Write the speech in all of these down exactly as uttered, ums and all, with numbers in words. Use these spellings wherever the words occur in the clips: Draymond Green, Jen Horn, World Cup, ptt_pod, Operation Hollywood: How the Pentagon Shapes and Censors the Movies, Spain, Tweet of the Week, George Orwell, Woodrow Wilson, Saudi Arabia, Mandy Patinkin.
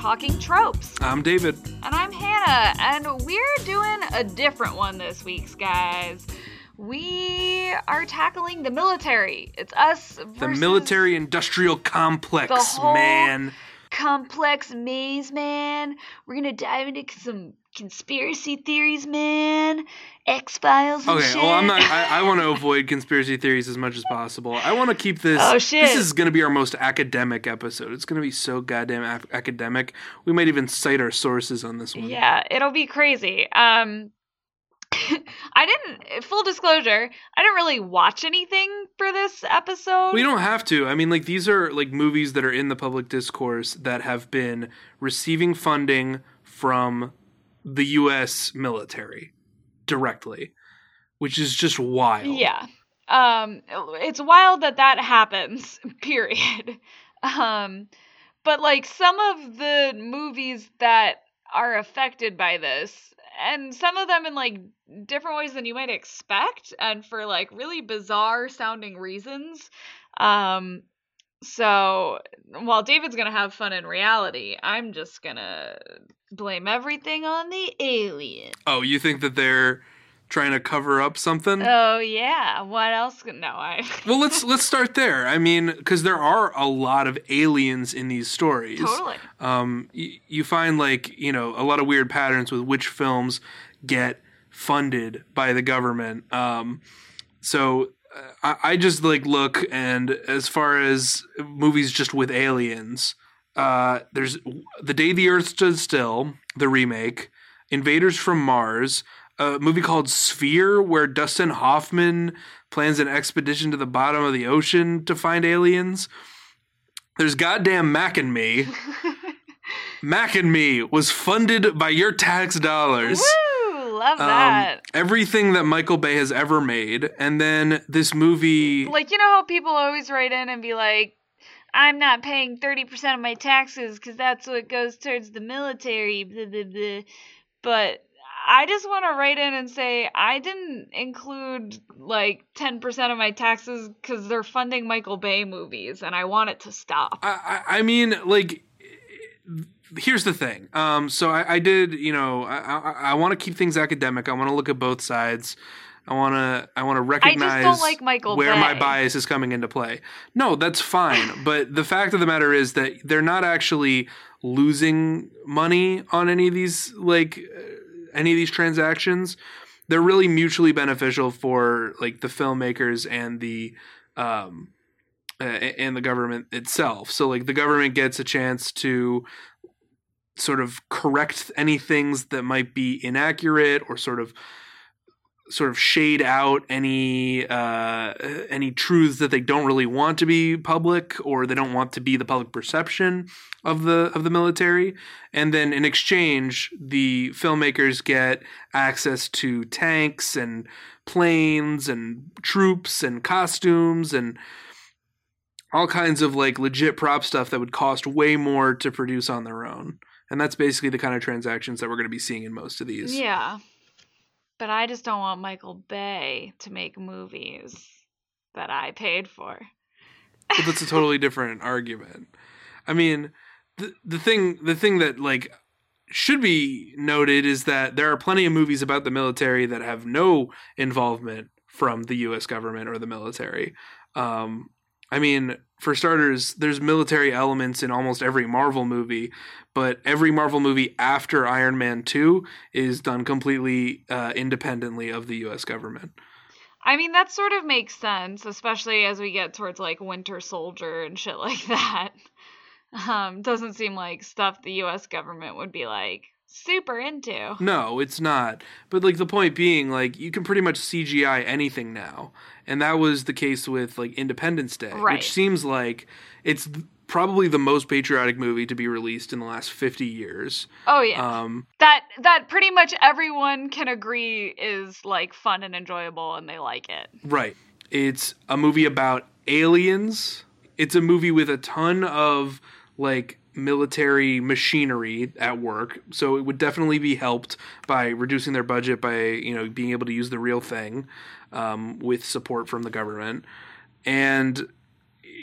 Talking Tropes. I'm David. And I'm Hannah, and we're doing a different one this week, guys. We are tackling the military. It's us versus... the military-industrial complex, the whole man. Complex maze, man. We're going to dive into some conspiracy theories, man. X-Files and okay, shit. Okay, well, I'm not, I, I want to avoid conspiracy theories as much as possible. I want to keep this... Oh, shit. This is going to be our most academic episode. It's going to be so goddamn ac- academic. We might even cite our sources on this one. Yeah, it'll be crazy. Um... I didn't, full disclosure, I didn't really watch anything for this episode. We don't have to. I mean, like, these are, like, movies that are in the public discourse that have been receiving funding from the U S military directly, which is just wild. Yeah. Um, it's wild that that happens, period. Um, but, like, some of the movies that are affected by this, and some of them in, like, different ways than you might expect and for, like, really bizarre-sounding reasons. Um, so while David's going to have fun in reality, I'm just going to blame everything on the alien. Oh, you think that they're trying to cover up something? Oh, yeah. What else? No, I... Well, let's let's start there. I mean, because there are a lot of aliens in these stories. Totally. Um, y- you find, like, you know, a lot of weird patterns with which films get funded by the government. Um, so I, I just, like, look, and as far as movies just with aliens, uh, there's The Day the Earth Stood Still, the remake, Invaders from Mars, a movie called Sphere, where Dustin Hoffman plans an expedition to the bottom of the ocean to find aliens. There's goddamn Mac and Me. Mac and Me was funded by your tax dollars. Woo! Love that. Um, everything that Michael Bay has ever made. And then this movie... Like, you know how people always write in and be like, I'm not paying thirty percent of my taxes because that's what goes towards the military. Blah, blah, blah. But... I just want to write in and say I didn't include, like, ten percent of my taxes because they're funding Michael Bay movies, and I want it to stop. I, I mean, like, here's the thing. Um, so I, I did, you know, I, I, I want to keep things academic. I want to look at both sides. I want to I want to recognize I just don't like Michael where Bay. My bias is coming into play. No, that's fine. But the fact of the matter is that they're not actually losing money on any of these, like... any of these transactions. They're really mutually beneficial for, like, the filmmakers and the um uh, and the government itself. So, like, the government gets a chance to sort of correct any things that might be inaccurate or sort of sort of shade out any uh any truths that they don't really want to be public, or they don't want to be the public perception of the of the military. And then in exchange, the filmmakers get access to tanks and planes and troops and costumes and all kinds of, like, legit prop stuff that would cost way more to produce on their own. And that's basically the kind of transactions that we're going to be seeing in most of these. Yeah. But I just don't want Michael Bay to make movies that I paid for. But that's a totally different argument. I mean, the the thing the thing that, like, should be noted is that there are plenty of movies about the military that have no involvement from the U S government or the military. Um, I mean, for starters, there's military elements in almost every Marvel movie, but every Marvel movie after Iron Man two is done completely uh, independently of the U S government. I mean, that sort of makes sense, especially as we get towards, like, Winter Soldier and shit like that. Um, doesn't seem like stuff the U S government would be, like, super into. No, it's not. But, like, the point being, like, you can pretty much C G I anything now. And that was the case with, like, Independence Day, right, which seems like it's probably the most patriotic movie to be released in the last fifty years. Oh, yeah. Um, that that pretty much everyone can agree is, like, fun and enjoyable, and they like it. Right. It's a movie about aliens. It's a movie with a ton of, like, military machinery at work, so it would definitely be helped by reducing their budget by, you know, being able to use the real thing um, with support from the government. And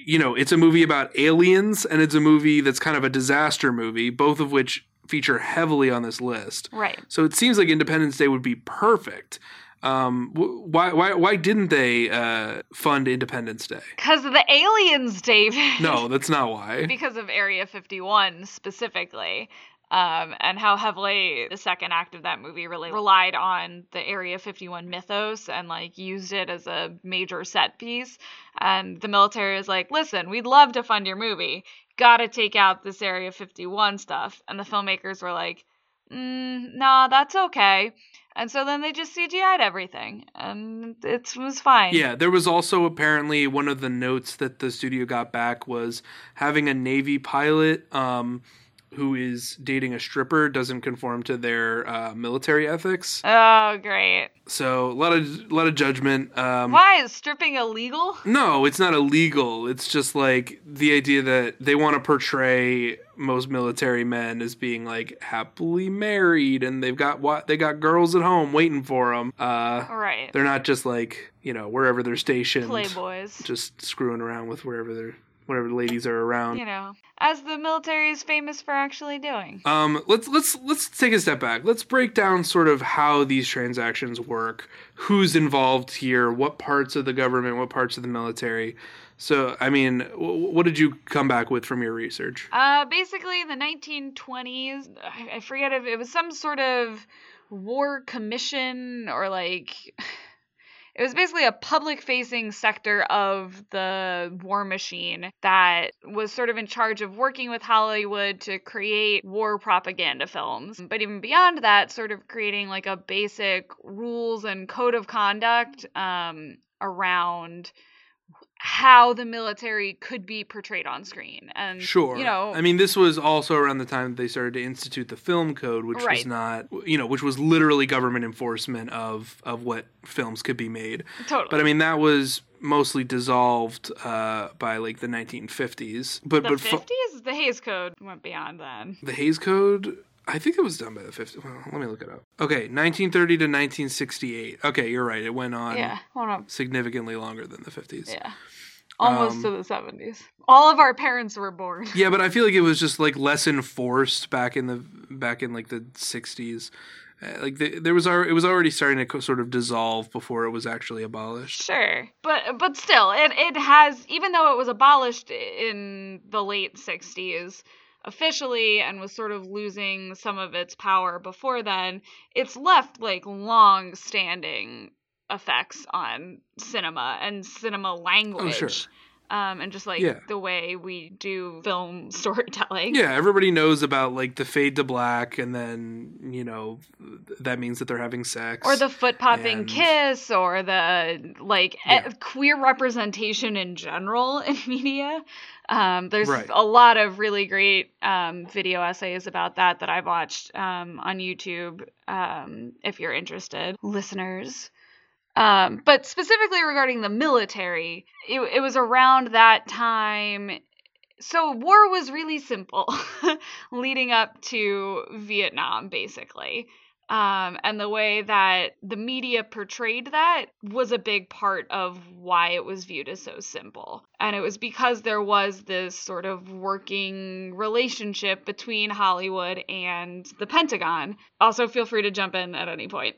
you know, it's a movie about aliens and it's a movie that's kind of a disaster movie, both of which feature heavily on this list. Right. So it seems like Independence Day would be perfect. Um, why, why, why didn't they uh, fund Independence Day? Because of the aliens, David. No, that's not why. Because of Area fifty-one specifically, um, and how heavily the second act of that movie really relied on the Area fifty-one mythos and like used it as a major set piece. And the military is like, listen, we'd love to fund your movie. Gotta take out this Area fifty-one stuff. And the filmmakers were like, mm, nah, that's okay. And so then they just C G I'd everything, and it was fine. Yeah, there was also apparently one of the notes that the studio got back was having a Navy pilot um, who is dating a stripper doesn't conform to their uh, military ethics. Oh, great. So a lot of, a lot of judgment. Um, Why? Is stripping illegal? No, it's not illegal. It's just like the idea that they want to portray most military men as being like happily married and they've got what they got girls at home waiting for them. Uh, right. They're not just like, you know, wherever they're stationed. Playboys. Just screwing around with wherever they're, whatever ladies are around. You know, as the military is famous for actually doing. Um, let's let's let's take a step back. Let's break down sort of how these transactions work, who's involved here, what parts of the government, what parts of the military. So, I mean, w- what did you come back with from your research? Uh, basically, in the nineteen twenties, I, I forget if it was some sort of war commission or like... It was basically a public-facing sector of the war machine that was sort of in charge of working with Hollywood to create war propaganda films. But even beyond that, sort of creating like a basic rules and code of conduct um, around how the military could be portrayed on screen. And, sure. You know, I mean, this was also around the time that they started to institute the film code, which right. was not, you know, which was literally government enforcement of, of what films could be made. Totally. But I mean, that was mostly dissolved uh, by like the nineteen fifties. But the but fifties? The Hays Code went beyond then. The Hays Code? I think it was done by the fifties. Well, let me look it up. Okay, nineteen thirty to nineteen sixty-eight. Okay, you're right. It went on yeah, hold on. significantly longer than the fifties. Yeah, almost um, to the seventies. All of our parents were born. Yeah, but I feel like it was just like less enforced back in the back in like the sixties. Uh, like the, there was already, it was already starting to co- sort of dissolve before it was actually abolished. Sure, but but still, it it has, even though it was abolished in the late sixties. Officially, and was sort of losing some of its power before then, it's left like long-standing effects on cinema and cinema language. Oh, sure. Um, and just like yeah. the way we do film storytelling. Yeah, everybody knows about like the fade to black, and then, you know, that means that they're having sex. Or the foot popping and... kiss, or the like yeah. e- queer representation in general in media. Um, there's right. a lot of really great um, video essays about that that I've watched um, on YouTube um, if you're interested, listeners. Um, but specifically regarding the military, it, it was around that time. So war was really simple leading up to Vietnam, basically. Um, and the way that the media portrayed that was a big part of why it was viewed as so simple. And it was because there was this sort of working relationship between Hollywood and the Pentagon. Also, feel free to jump in at any point.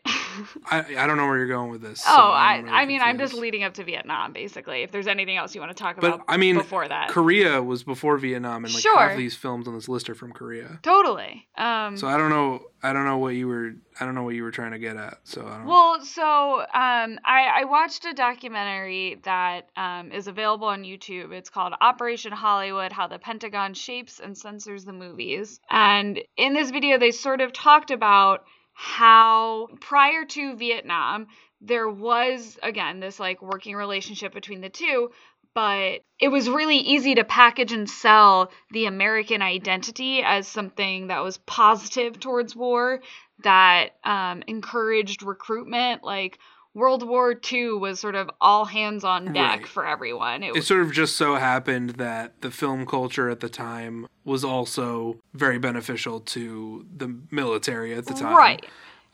I, I don't know where you're going with this. Oh, so I, really I mean, I'm just leading up to Vietnam, basically, if there's anything else you want to talk but, about I mean, before that. Korea was before Vietnam, and like sure. half of these films on this list are from Korea. Totally. Um, so I don't know. I don't know what you were I don't know what you were trying to get at. So I don't Well, so um, I, I watched a documentary that um, is available on YouTube. It's called Operation Hollywood: How the Pentagon Shapes and Censors the Movies. And in this video, they sort of talked about how prior to Vietnam, there was, again, this like working relationship between the two. But it was really easy to package and sell the American identity as something that was positive towards war, that um, encouraged recruitment. Like World War Two was sort of all hands on deck right. for everyone. It, it was- sort of just so happened that the film culture at the time was also very beneficial to the military at the time. Right,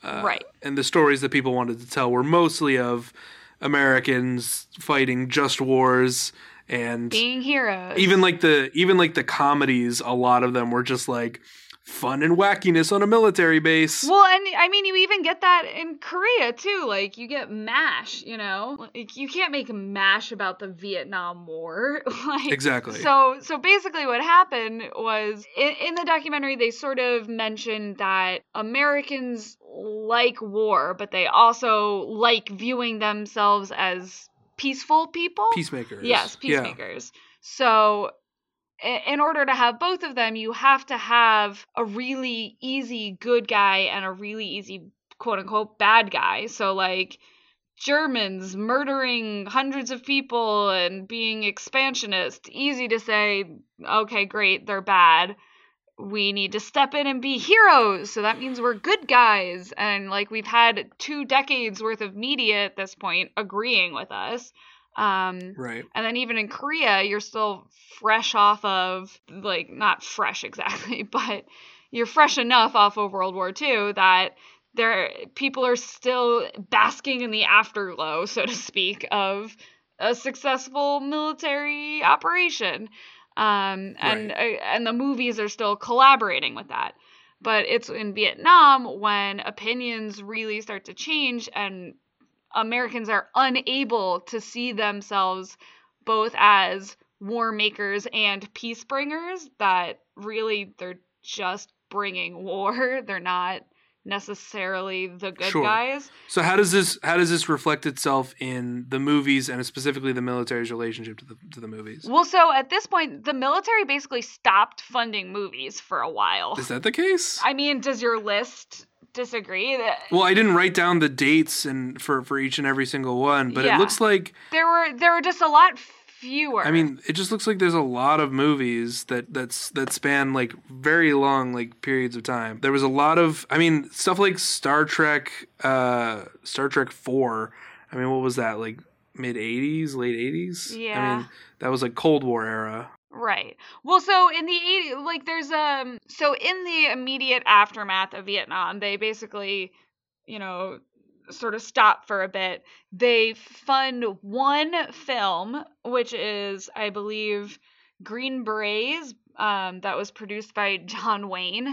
uh, right. And the stories that people wanted to tell were mostly of Americans fighting just wars and being heroes. Even like the even like the comedies, a lot of them were just like fun and wackiness on a military base. Well, and I mean, you even get that in Korea too. Like, you get MASH, you know? Like, you can't make MASH about the Vietnam War. Like, exactly. So so basically what happened was, in, in the documentary, they sort of mentioned that Americans like war, but they also like viewing themselves as peaceful people. Peacemakers. Yes, peacemakers. Yeah. So in order to have both of them, you have to have a really easy good guy and a really easy, quote unquote, bad guy. So like Germans murdering hundreds of people and being expansionist, easy to say, okay, great, they're bad. We need to step in and be heroes. So that means we're good guys. And like, we've had two decades worth of media at this point agreeing with us. Um, right. And then even in Korea, you're still fresh off of, like, not fresh exactly, but you're fresh enough off of World War Two that there people are still basking in the afterglow, so to speak, of a successful military operation. Um, and, right. uh, and the movies are still collaborating with that. But it's in Vietnam when opinions really start to change, and Americans are unable to see themselves both as war makers and peace bringers, that really they're just bringing war. They're not necessarily the good sure. guys. So how does this how does this reflect itself in the movies, and specifically the military's relationship to the to the movies? Well, so at this point, the military basically stopped funding movies for a while. Is that the case? I mean, does your list disagree? That, well, I didn't write down the dates and for, for each and every single one, but yeah. It looks like there were there were just a lot fewer. I mean, it just looks like there's a lot of movies that that's that span like very long like periods of time. There was a lot of, I mean, stuff like Star Trek, uh, Star Trek four. I mean, what was that, like mid eighties, late eighties? Yeah, I mean, that was like Cold War era. Right. Well, so in the eighties, like there's um, so in the immediate aftermath of Vietnam, they basically, you know, sort of stop for a bit. They fund one film, which is, I believe, Green Berets, um, that was produced by John Wayne.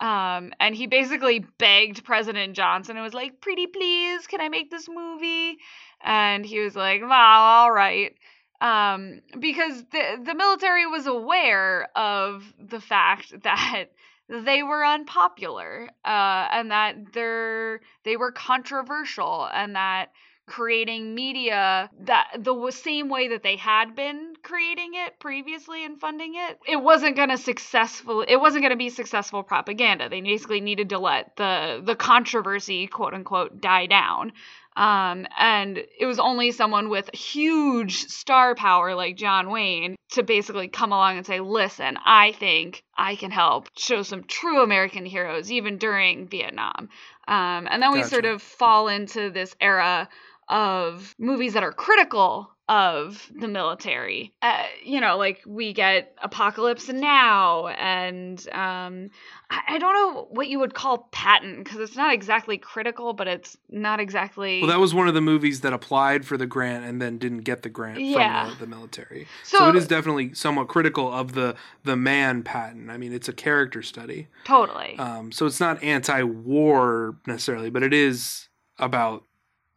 Um, and he basically begged President Johnson and was like, pretty please, can I make this movie? And he was like, well, all right. Um, because the the military was aware of the fact that they were unpopular, uh, and that they're they were controversial, and that creating media that the same way that they had been creating it previously and funding it, it wasn't going to successful. It wasn't going to be successful propaganda. They basically needed to let the the controversy, quote unquote, die down. Um, and it was only someone with huge star power like John Wayne to basically come along and say, listen, I think I can help show some true American heroes, even during Vietnam. Um, and then we Gotcha. Sort of fall into this era of movies that are critical of the military. Uh, you know, like we get Apocalypse Now, and um, I, I don't know what you would call patent, because it's not exactly critical, but it's not exactly... Well, that was one of the movies that applied for the grant and then didn't get the grant yeah. from the, the military. So, so it is definitely somewhat critical of the, the man patent. I mean, it's a character study. Totally. Um, so it's not anti-war necessarily, but it is about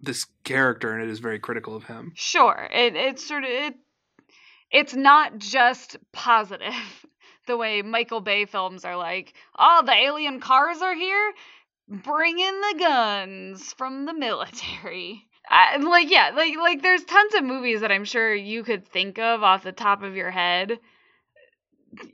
this character, and it is very critical of him. Sure. It it's sort of it it's not just positive the way Michael Bay films are like, oh, the alien cars are here, bring in the guns from the military. I, like yeah, like like there's tons of movies that I'm sure you could think of off the top of your head,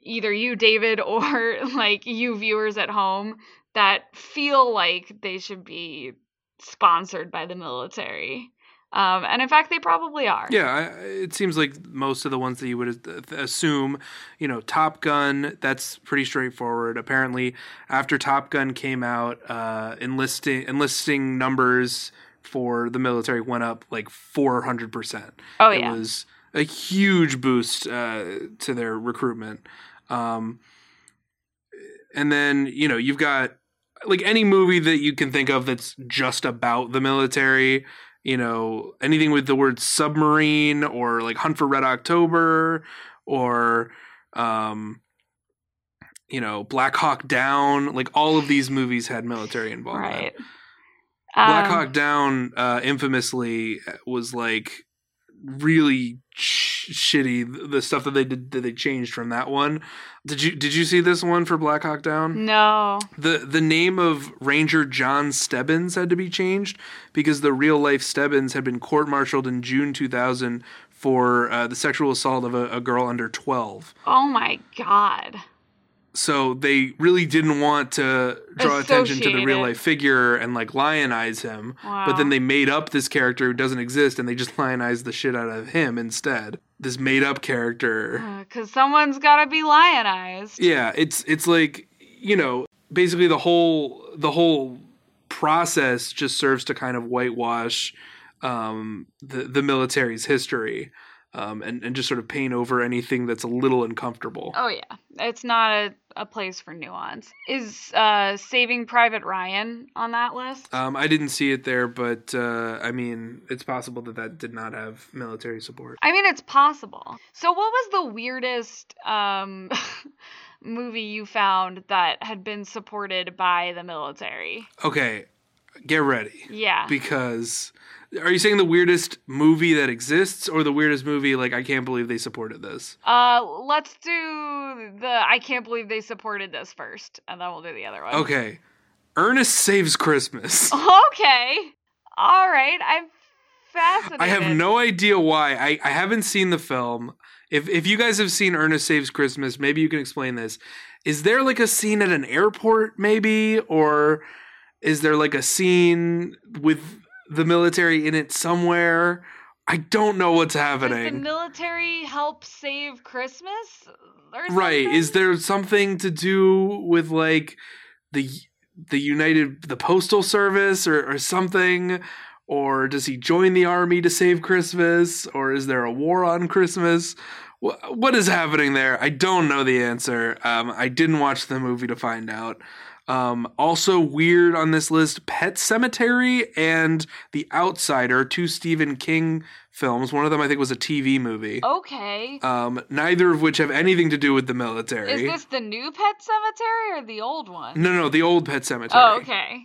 either you, David, or like you viewers at home, that feel like they should be sponsored by the military, um, and in fact, they probably are. Yeah, I, it seems like most of the ones that you would assume, you know, Top Gun. That's pretty straightforward. Apparently, after Top Gun came out, uh, enlisting enlisting numbers for the military went up like four hundred percent. Oh yeah, it was a huge boost uh, to their recruitment. Um, and then you know you've got, like, any movie that you can think of that's just about the military, you know, anything with the word submarine or like Hunt for Red October or, um, you know, Black Hawk Down. Like all of these movies had military involvement. Right. Black um, Hawk Down uh, infamously was like really sh- shitty. The stuff that they did that they changed from that one. Did you did you see this one for Black Hawk Down? No. The the name of Ranger John Stebbins had to be changed because the real life Stebbins had been court-martialed in June two thousand for uh, the sexual assault of a, a girl under twelve. Oh my God. So they really didn't want to draw attention to the real life figure and like lionize him. Wow. But then they made up this character who doesn't exist and they just lionized the shit out of him instead. This made up character. Uh, Cause someone's gotta be lionized. Yeah. It's, it's like, you know, basically the whole, the whole process just serves to kind of whitewash, um, the, the military's history. Um, and, and just sort of paint over anything that's a little uncomfortable. Oh, yeah. It's not a, a place for nuance. Is uh, Saving Private Ryan on that list? Um, I didn't see it there, but, uh, I mean, it's possible that that did not have military support. I mean, it's possible. So what was the weirdest um, movie you found that had been supported by the military? Okay, get ready. Yeah. Because... Are you saying the weirdest movie that exists or the weirdest movie, like, I can't believe they supported this? Uh, let's do the I can't believe they supported this first, and then we'll do the other one. Okay. Ernest Saves Christmas. Okay. All right. I'm fascinated. I have no idea why. I, I haven't seen the film. If if you guys have seen Ernest Saves Christmas, maybe you can explain this. Is there, like, a scene at an airport, maybe? Or is there, like, a scene with... the military in it somewhere? I don't know what's happening. Does the military help save Christmas? Right. Something? Is there something to do with like the the United the Postal Service or, or something? Or does he join the army to save Christmas? Or is there a war on Christmas? What, what is happening there? I don't know the answer. Um, I didn't watch the movie to find out. Um, also weird on this list, Pet Sematary and The Outsider, two Stephen King films. One of them, I think, was a T V movie. Okay. Um, neither of which have anything to do with the military. Is this the new Pet Sematary or the old one? No, no, the old Pet Sematary. Oh, okay.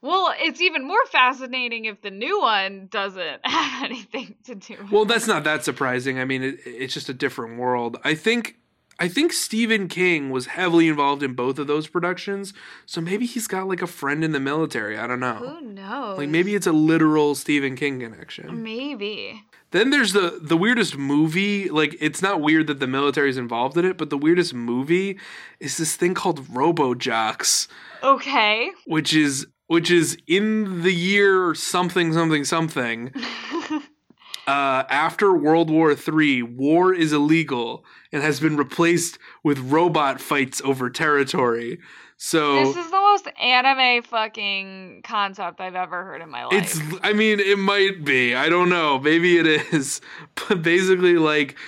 Well, it's even more fascinating if the new one doesn't have anything to do with Well, that's not that surprising. I mean, it, it's just a different world. I think... I think Stephen King was heavily involved in both of those productions, so maybe he's got, like, a friend in the military. I don't know. Who knows? Like, maybe it's a literal Stephen King connection. Maybe. Then there's the, the weirdest movie. Like, it's not weird that the military is involved in it, but the weirdest movie is this thing called RoboJocks. Okay. Which is, which is in the year something, something, something. Uh, after World War Three, war is illegal and has been replaced with robot fights over territory. So this is the most anime fucking concept I've ever heard in my life. It's, I mean, it might be. I don't know. Maybe it is. But basically, like,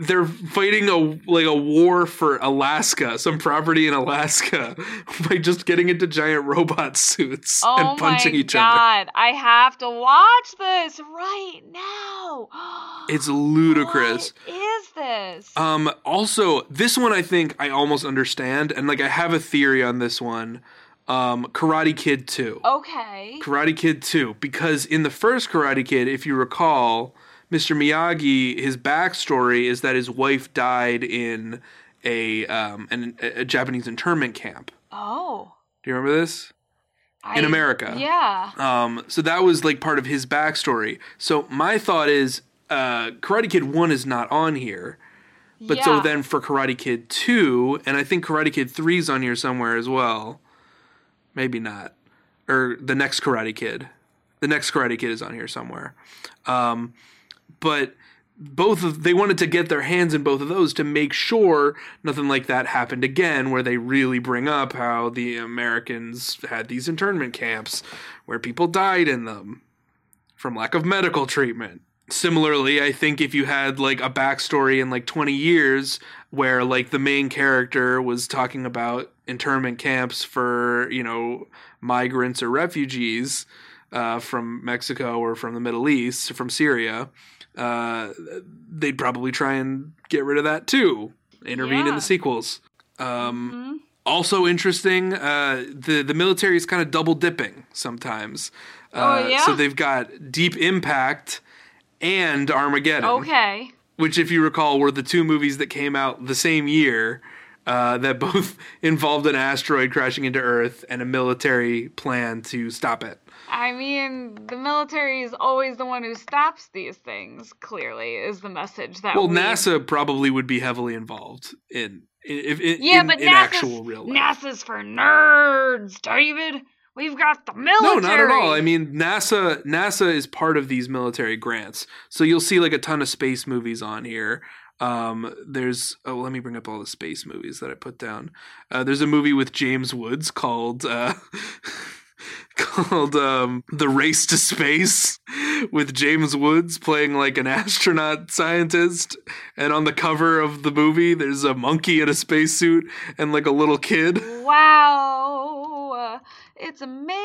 they're fighting a like a war for Alaska, some property in Alaska, by just getting into giant robot suits oh and punching each God. other. Oh my God, I have to watch this right now. It's ludicrous. What is this? Um, also, this one I think I almost understand, and like I have a theory on this one. Um, Karate Kid two. Okay. Karate Kid two, because in the first Karate Kid, if you recall, Mister Miyagi, his backstory is that his wife died in a um, an, a Japanese internment camp. Oh. Do you remember this? I, in America. Yeah. Um. So that was like part of his backstory. So my thought is uh, Karate Kid one is not on here. But yeah. So then for Karate Kid two, and I think Karate Kid three is on here somewhere as well. Maybe not. Or the next Karate Kid. The next Karate Kid is on here somewhere. Um. But both of they wanted to get their hands in both of those to make sure nothing like that happened again, where they really bring up how the Americans had these internment camps where people died in them from lack of medical treatment. Similarly, I think if you had like a backstory in like twenty years where like the main character was talking about internment camps for, you know, migrants or refugees, uh, from Mexico or from the Middle East, from Syria, uh, they'd probably try and get rid of that too. Intervene yeah. in the sequels. Um, mm-hmm. Also interesting, uh, the, the military is kind of double dipping sometimes. Uh, oh, yeah? So they've got Deep Impact and Armageddon. Okay. Which, if you recall, were the two movies that came out the same year uh, that both involved an asteroid crashing into Earth and a military plan to stop it. I mean, the military is always the one who stops these things, clearly, is the message that Well, we... NASA probably would be heavily involved in... In, in, yeah, but in actual real life. NASA's for nerds, David. We've got the military. No, not at all. I mean, NASA NASA is part of these military grants. So you'll see like a ton of space movies on here. Um, there's – oh, let me bring up all the space movies that I put down. Uh, there's a movie with James Woods called uh, – called um, The Race to Space, with James Woods playing like an astronaut scientist, and on the cover of the movie there's a monkey in a spacesuit and like a little kid. Wow, it's amazing.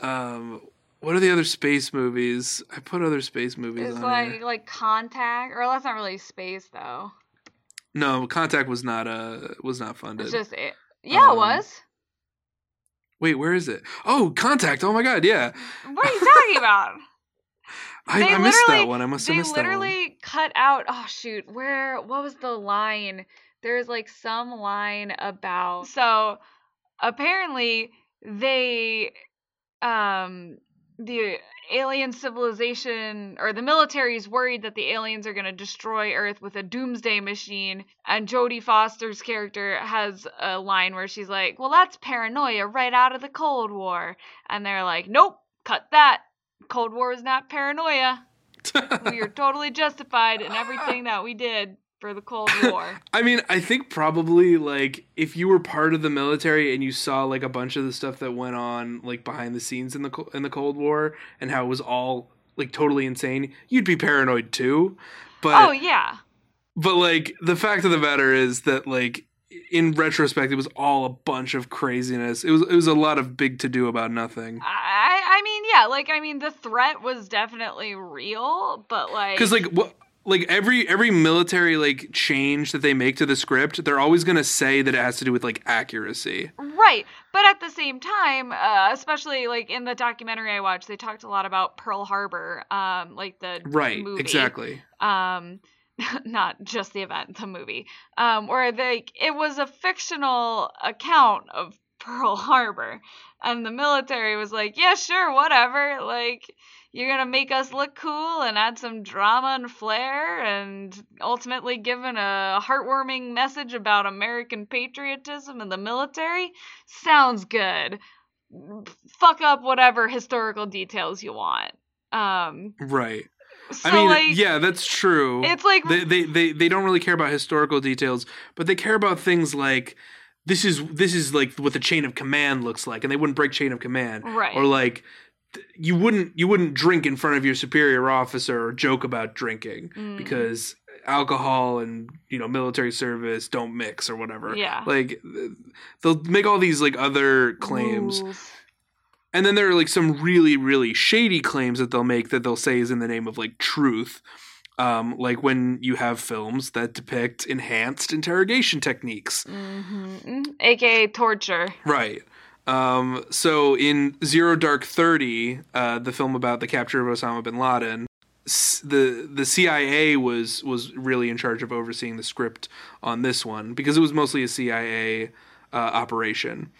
Um, what are the other space movies? I put other space movies it's on like here. Like Contact, or that's not really space though. No, Contact was not uh was not funded. It's just it. Yeah, um, it was. Wait, where is it? Oh, Contact. Oh, my God, yeah. What are you talking about? I, I missed that one. I must have missed that one. They literally cut out, oh, shoot, where, what was the line? There's, like, some line about, so, apparently, they, um, the alien civilization, or the military is worried that the aliens are going to destroy Earth with a doomsday machine, and Jodie Foster's character has a line where she's like, well, that's paranoia right out of the Cold War, and they're like, nope, cut that. Cold War was not paranoia. We are totally justified in everything that we did for the Cold War. I mean, I think probably, like, if you were part of the military and you saw, like, a bunch of the stuff that went on, like, behind the scenes in the in the Cold War and how it was all, like, totally insane, you'd be paranoid, too. But, oh, yeah. But, like, the fact of the matter is that, like, in retrospect, it was all a bunch of craziness. It was it was a lot of big to-do about nothing. I, I mean, yeah, like, I mean, the threat was definitely real, but, like... Because, like, what... Like, every every military, like, change that they make to the script, they're always going to say that it has to do with, like, accuracy. Right. But at the same time, uh, especially, like, in the documentary I watched, they talked a lot about Pearl Harbor, um, like, the right, movie. Right, exactly. Um, not just the event, the movie. Um, where, like, it was a fictional account of Pearl Harbor. And the military was like, yeah, sure, whatever, like... You're going to make us look cool and add some drama and flair and ultimately giving a heartwarming message about American patriotism and the military? Sounds good. Fuck up whatever historical details you want. Um, right. So I mean, like, yeah, that's true. It's like... They, they, they, they don't really care about historical details, but they care about things like... This is, this is like what the chain of command looks like, and they wouldn't break chain of command. Right. Or like... You wouldn't you wouldn't drink in front of your superior officer or joke about drinking mm. because alcohol and, you know, military service don't mix or whatever. Yeah. Like, they'll make all these, like, other claims. Ooh. And then there are, like, some really, really shady claims that they'll make that they'll say is in the name of, like, truth. Um, like when you have films that depict enhanced interrogation techniques. Mm-hmm. A K A torture. Right. Um, so in Zero Dark Thirty, uh, the film about the capture of Osama bin Laden, the the C I A was was really in charge of overseeing the script on this one because it was mostly a C I A uh, operation.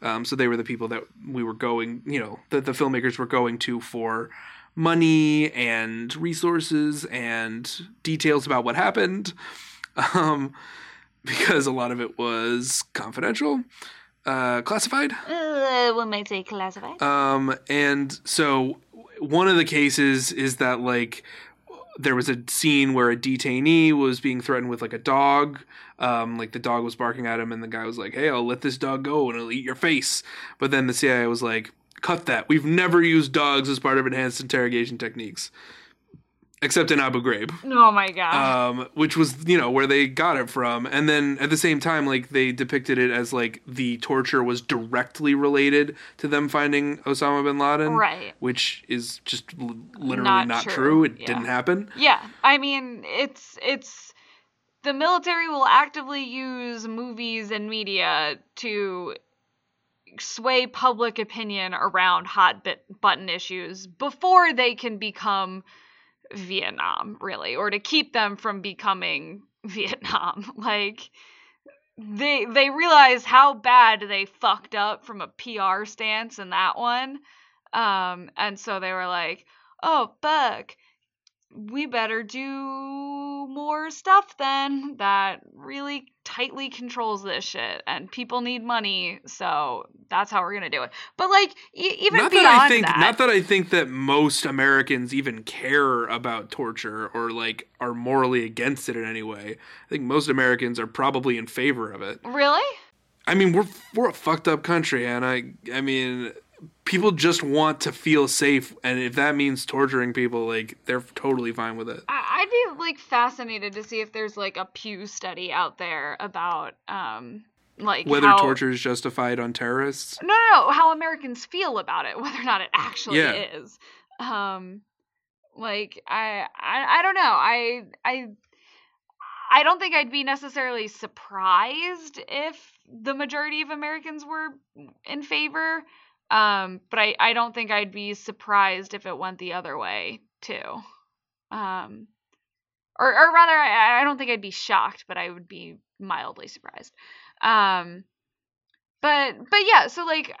Um, so they were the people that we were going, you know, that the filmmakers were going to for money and resources and details about what happened, um, because a lot of it was confidential. Uh, classified? Uh, one might say classified. Um, and so one of the cases is that, like, there was a scene where a detainee was being threatened with, like, a dog. Um, like, the dog was barking at him, and the guy was like, hey, I'll let this dog go, and it'll eat your face. But then the C I A was like, cut that. We've never used dogs as part of enhanced interrogation techniques. except in Abu Ghraib. Oh my god. Um, which was, you know, where they got it from. And then at the same time, like, they depicted it as like the torture was directly related to them finding Osama bin Laden. Right. Which is just l- literally not, not true. true. It yeah. didn't happen. Yeah. I mean, it's it's the military will actively use movies and media to sway public opinion around hot bit- button issues before they can become Vietnam, really, or to keep them from becoming Vietnam. Like, they they realize how bad they fucked up from a P R stance in that one, um, and so they were like, oh, fuck, we better do more stuff then that really tightly controls this shit, and people need money, so that's how we're gonna do it. But like, e- even not beyond that, I think, that, not that I think that most Americans even care about torture or like are morally against it in any way. I think most Americans are probably in favor of it. Really? I mean, we're we're a fucked up country, and I I mean. People just want to feel safe, and if that means torturing people, like, they're totally fine with it. I'd be, like, fascinated to see if there's, like, a Pew study out there about, um, like, whether how... torture is justified on terrorists? No, no, no, how Americans feel about it, whether or not it actually yeah. is. Um, like, I, I, I don't know. I, I... I don't think I'd be necessarily surprised if the majority of Americans were in favor. Um, but I, I don't think I'd be surprised if it went the other way, too. Um, or, or rather, I, I don't think I'd be shocked, but I would be mildly surprised. Um, but, but yeah, so, like,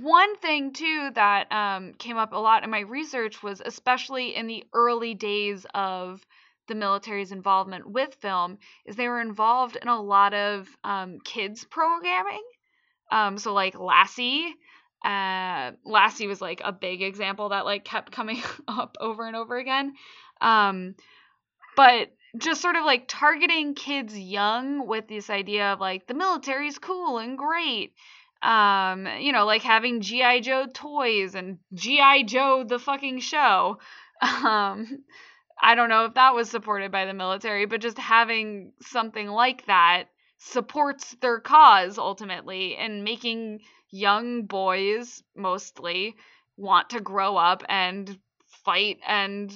one thing, too, that um, came up a lot in my research was, especially in the early days of the military's involvement with film, is they were involved in a lot of um, kids programming. Um, so, like, Lassie... Uh, Lassie was like a big example that like kept coming up over and over again. Um, but just sort of like targeting kids young with this idea of like the military's cool and great. Um, you know, like having G I. Joe toys and G I. Joe the fucking show. Um, I don't know if that was supported by the military, but just having something like that supports their cause ultimately and making young boys mostly want to grow up and fight and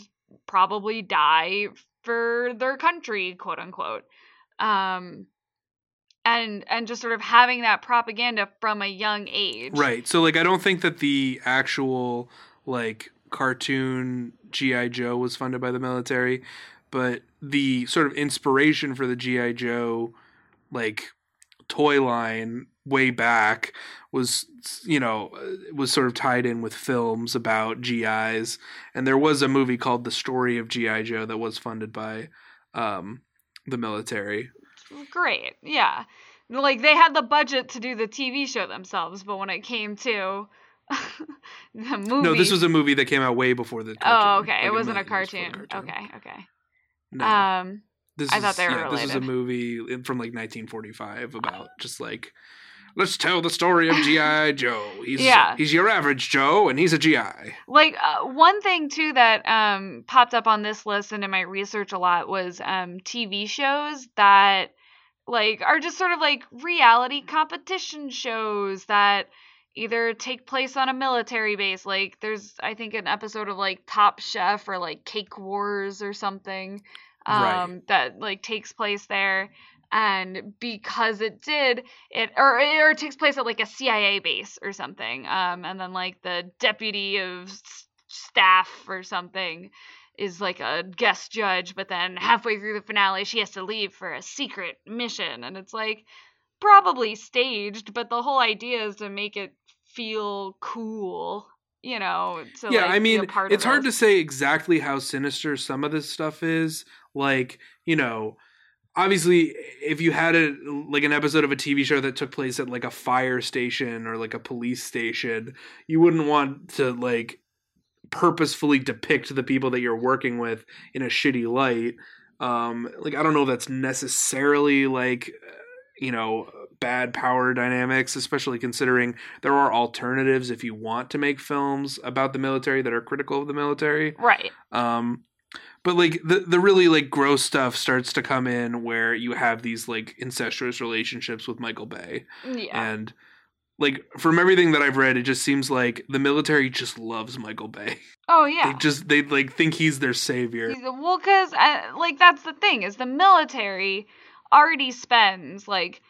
probably die for their country, quote unquote. Um, and, and just sort of having that propaganda from a young age. Right. So like, I don't think that the actual like cartoon G I. Joe was funded by the military, but the sort of inspiration for the G I. Joe, like toy line way back was, you know, was sort of tied in with films about G Is. And there was a movie called The Story of G I. Joe that was funded by um, the military. Great. Yeah. Like they had the budget to do the T V show themselves, but when it came to the movie. No, this was a movie that came out way before the cartoon. Oh, okay. Like it wasn't a, a cartoon. cartoon. Okay. Okay. No. Um, this I is, thought they were yeah, related. This is a movie from like nineteen forty-five about just like, let's tell the story of G I. Joe. He's yeah. he's your average Joe, and he's a G I. Like, uh, one thing, too, that um, popped up on this list and in my research a lot was um, T V shows that, like, are just sort of, like, reality competition shows that either take place on a military base. Like, there's, I think, an episode of, like, Top Chef or, like, Cake Wars or something um, right. that, like, takes place there. And because it did, it or, or it takes place at like a C I A base or something. Um, and then like the deputy of s- staff or something is like a guest judge. But then halfway through the finale, she has to leave for a secret mission. And it's like probably staged, but the whole idea is to make it feel cool. You know, so yeah, like, I mean, it's hard to say exactly how sinister some of this stuff is. Like, you know. Obviously, if you had a like an episode of a T V show that took place at like a fire station or like a police station, you wouldn't want to like purposefully depict the people that you're working with in a shitty light. Um, like, I don't know if that's necessarily like, you know, bad power dynamics, especially considering there are alternatives if you want to make films about the military that are critical of the military. Right. Um, But like the, the really like gross stuff starts to come in where you have these like incestuous relationships with Michael Bay. Yeah. And like from everything that I've read, it just seems like the military just loves Michael Bay. Oh yeah. They just they like think he's their savior. He's, well, cuz like that's the thing, is the military already spends like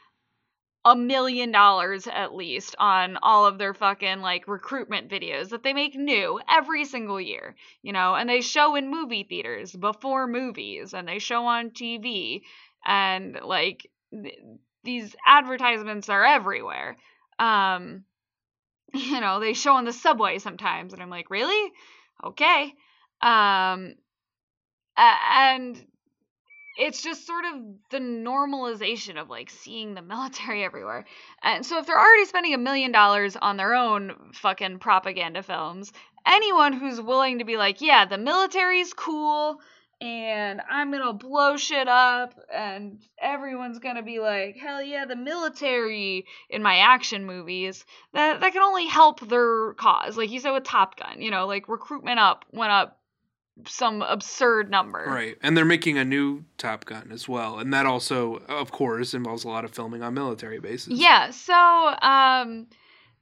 a million dollars at least on all of their fucking like recruitment videos that they make new every single year, you know, and they show in movie theaters before movies and they show on T V, and like th- these advertisements are everywhere. Um, you know, they show on the subway sometimes, and I'm like, really? Okay. Um, and it's just sort of the normalization of, like, seeing the military everywhere. And so if they're already spending a million dollars on their own fucking propaganda films, anyone who's willing to be like, yeah, the military's cool, and I'm gonna blow shit up, and everyone's gonna be like, hell yeah, the military in my action movies, that, that can only help their cause. Like you said with Top Gun, you know, like, recruitment up went up some absurd number. Right. And they're making a new Top Gun as well. And that also, of course, involves a lot of filming on military bases. Yeah. So, um,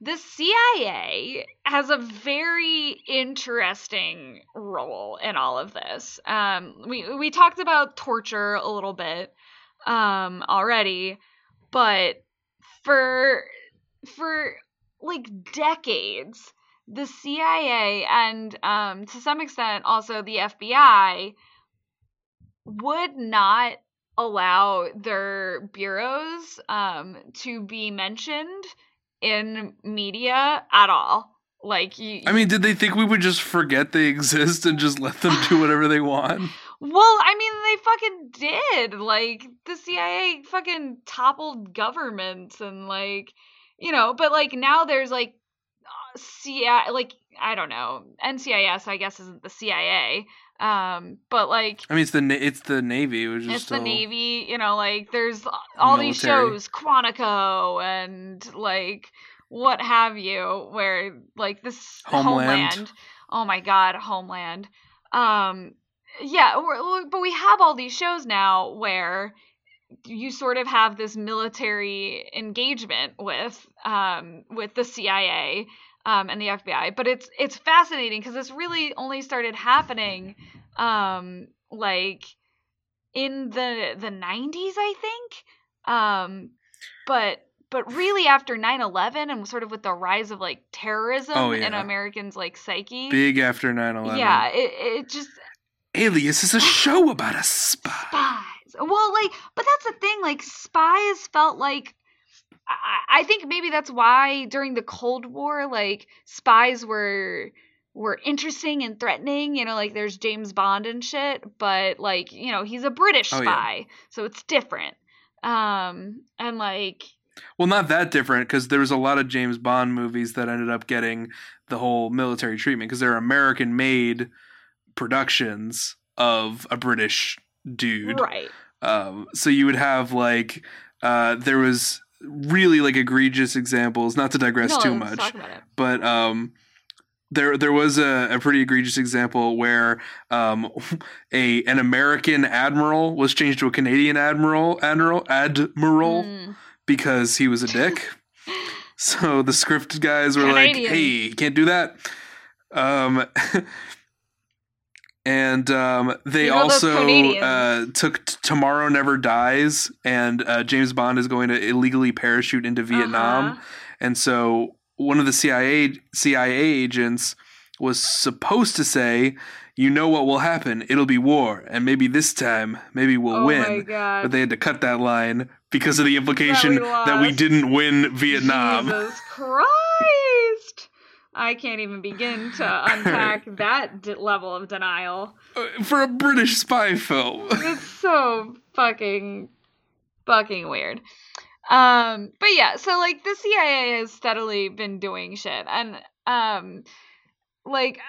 the C I A has a very interesting role in all of this. Um, we, we talked about torture a little bit, um, already, but for, for like decades, the C I A and um, to some extent also the F B I would not allow their bureaus um, to be mentioned in media at all. Like, you, I mean, did they think we would just forget they exist and just let them do whatever they want? Well, I mean, they fucking did. Like, the C I A fucking toppled governments and, like, you know, but, like, now there's, like, C- like, I don't know. N C I S, I guess, isn't the C I A. Um, but, like... I mean, it's the, na- it's the Navy, which is It's still the Navy, you know, like, there's all military. These shows, Quantico, and, like, what have you, where, like, this... Homeland. Homeland. Oh, my God, Homeland. Um, yeah, we're, but we have all these shows now where you sort of have this military engagement with, um, with the C I A, um, and the F B I, but it's, it's fascinating because this really only started happening, um, like in the, the nineties, I think. Um, but, but really after nine eleven and sort of with the rise of like terrorism oh, yeah. in Americans' like psyche. Big after nine eleven. Yeah. It, it just. Alias is a show about a spy. Spy. Well, like, but that's the thing, like, spies felt like, I, I think maybe that's why during the Cold War, like, spies were, were interesting and threatening, you know, like, there's James Bond and shit, but, like, you know, he's a British oh, spy, yeah. so it's different, um, and, like... Well, not that different, because there was a lot of James Bond movies that ended up getting the whole military treatment, because they're American-made productions of a British dude. Right. Um, so you would have like uh, there was really like egregious examples, not to digress no, too much, but um, there there was a, a pretty egregious example where um, a an American admiral was changed to a Canadian admiral admiral admiral mm. because he was a dick. So the script guys were Canadian. like, "Hey, you can't do that." Um, And um, they you know also uh, took t- Tomorrow Never Dies, and uh, James Bond is going to illegally parachute into Vietnam. Uh-huh. And so one of the C I A, C I A agents was supposed to say, you know what will happen, it'll be war, and maybe this time, maybe we'll oh win. My God. But they had to cut that line because of the implication that we, that we didn't win Vietnam. Jesus Christ! I can't even begin to unpack that d- level of denial. For a British spy film. It's so fucking, fucking weird. Um, but yeah, so, like, the C I A has steadily been doing shit. And, um, like,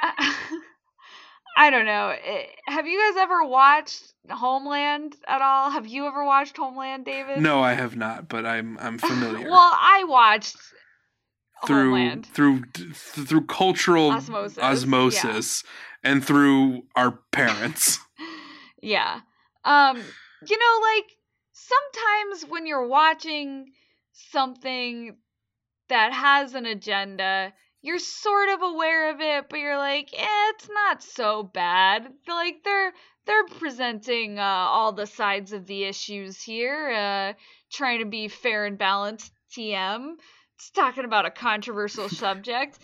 I don't know. It, have you guys ever watched Homeland at all? Have you ever watched Homeland, David? No, I have not, but I'm I'm familiar. Well, I watched... Through Homeland. through through cultural osmosis, osmosis yeah. and through our parents. Yeah. Um, you know, like, sometimes when you're watching something that has an agenda, you're sort of aware of it, but you're like, eh, it's not so bad. Like, they're they're presenting uh, all the sides of the issues here, uh, trying to be fair and balanced, T M. It's talking about a controversial subject.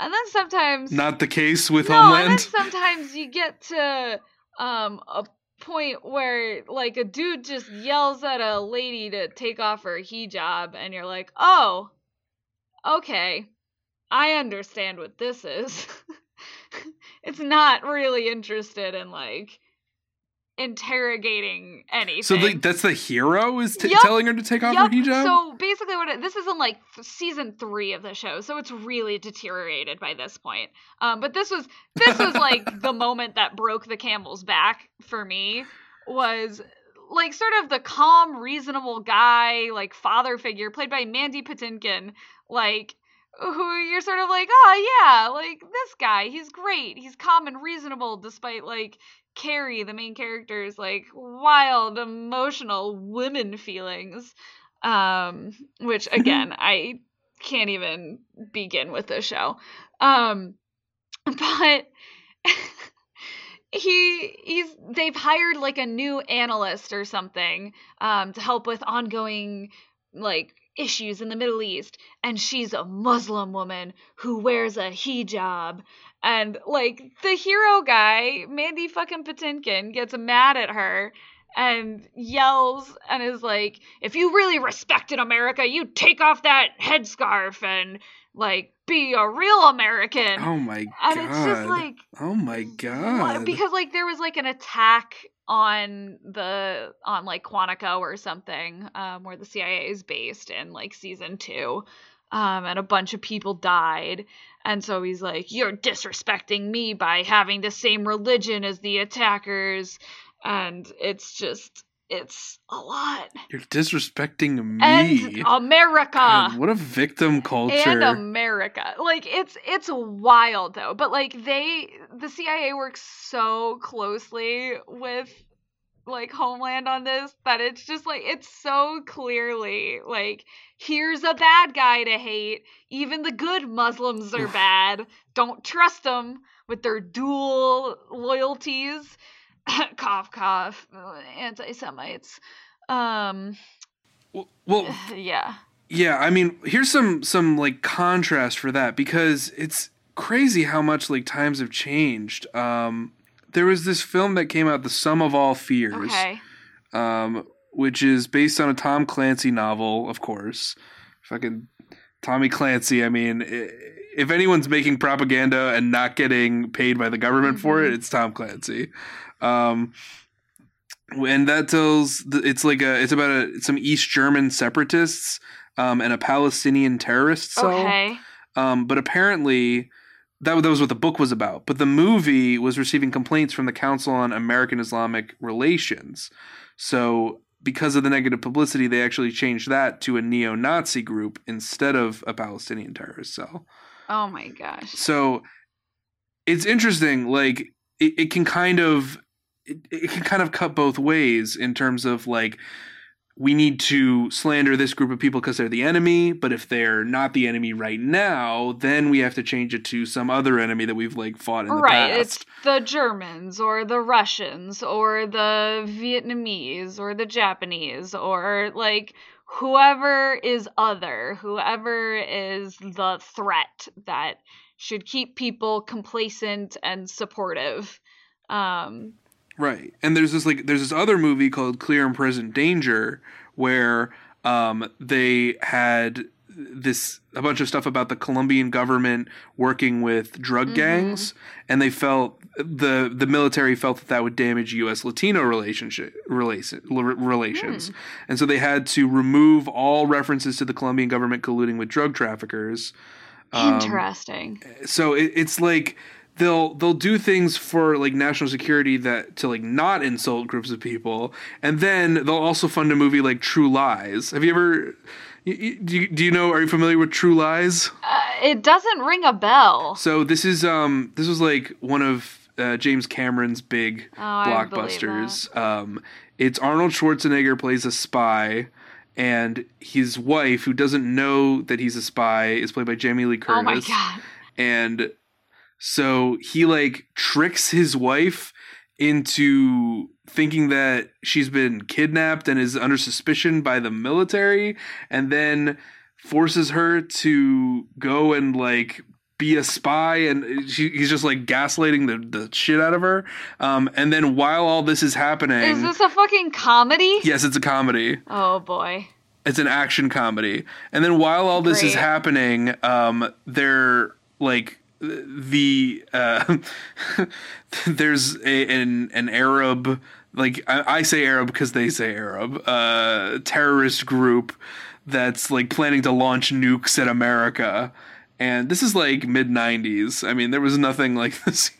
And then sometimes... Not the case with no, Homeland? No, and then sometimes you get to um, a point where, like, a dude just yells at a lady to take off her hijab, and you're like, oh, okay, I understand what this is. It's not really interested in, like, interrogating anything. So the, that's the hero is t- yep. telling her to take off yep. her hijab? So basically what it, this is in like f- season three of the show, so it's really deteriorated by this point. Um, but this was this was like the moment that broke the camel's back for me, was like sort of the calm, reasonable guy, like father figure played by Mandy Patinkin, like who you're sort of like, oh yeah, like this guy, he's great. He's calm and reasonable despite like Carrie, the main character's like wild emotional women feelings, um which again I can't even begin with this show, um but he he's they've hired like a new analyst or something um to help with ongoing like issues in the Middle East, and she's a Muslim woman who wears a hijab. And, like, the hero guy, Mandy fucking Patinkin, gets mad at her and yells and is like, if you really respected America, you'd take off that headscarf and, like, be a real American. Oh, my God. And it's just, like... Oh, my God. Because, like, there was, like, an attack on the... on, like, Quantico or something, um, where the C I A is based in, like, season two. Um, and a bunch of people died. And so he's like, you're disrespecting me by having the same religion as the attackers. And it's just, it's a lot. You're disrespecting me. And America. God, what a victim culture. And America. Like, it's, it's wild, though. But, like, they, the C I A works so closely with, like, Homeland on this that it's just, like, it's so clearly, like, here's a bad guy to hate. Even the good Muslims are bad. Don't trust them with their dual loyalties. Cough, cough. Anti-Semites. Um, well, well, yeah. Yeah, I mean, here's some, some, like, contrast for that, because it's crazy how much, like, times have changed. Um, there was this film that came out, The Sum of All Fears. Okay. Um, which is based on a Tom Clancy novel, of course. Fucking Tommy Clancy. I mean, if anyone's making propaganda and not getting paid by the government for it, it's Tom Clancy. Um, and that tells it's like a it's about a, some East German separatists um, and a Palestinian terrorist cell. Okay. Um, but apparently. That, that was what the book was about. But the movie was receiving complaints from the Council on American Islamic Relations. So because of the negative publicity, they actually changed that to a neo-Nazi group instead of a Palestinian terrorist cell. Oh, my gosh. So it's interesting. Like, it, it can kind of it, it can kind of cut both ways in terms of, like, we need to slander this group of people because they're the enemy, but if they're not the enemy right now, then we have to change it to some other enemy that we've, like, fought in the right, past. Right, it's the Germans or the Russians or the Vietnamese or the Japanese or, like, whoever is other, whoever is the threat that should keep people complacent and supportive. Um Right. And there's this like there's this other movie called Clear and Present Danger where um, they had this a bunch of stuff about the Colombian government working with drug mm-hmm. gangs, and they felt the the military felt that that would damage U S Latino relationship relation, relations. Mm. And so they had to remove all references to the Colombian government colluding with drug traffickers. Interesting. Um, so it, it's like They'll they'll do things for, like, national security that to, like, not insult groups of people, and then they'll also fund a movie like True Lies. Have you ever do you, do you know? Are you familiar with True Lies? Uh, it doesn't ring a bell. So this is um this was like one of uh, James Cameron's big oh, blockbusters. Um, it's Arnold Schwarzenegger plays a spy, and his wife, who doesn't know that he's a spy, is played by Jamie Lee Curtis. Oh my God. And so he like tricks his wife into thinking that she's been kidnapped and is under suspicion by the military, and then forces her to go and like be a spy, and she, he's just like gaslighting the, the shit out of her. Um, and then while all this is happening... Is this a fucking comedy? Yes, it's a comedy. Oh boy. It's an action comedy. And then while all this Great. is happening, um, they're like... The uh, there's a, an an Arab, like I, I say Arab because they say Arab, uh, terrorist group that's like planning to launch nukes at America, and this is like mid nineties. I mean, there was nothing like this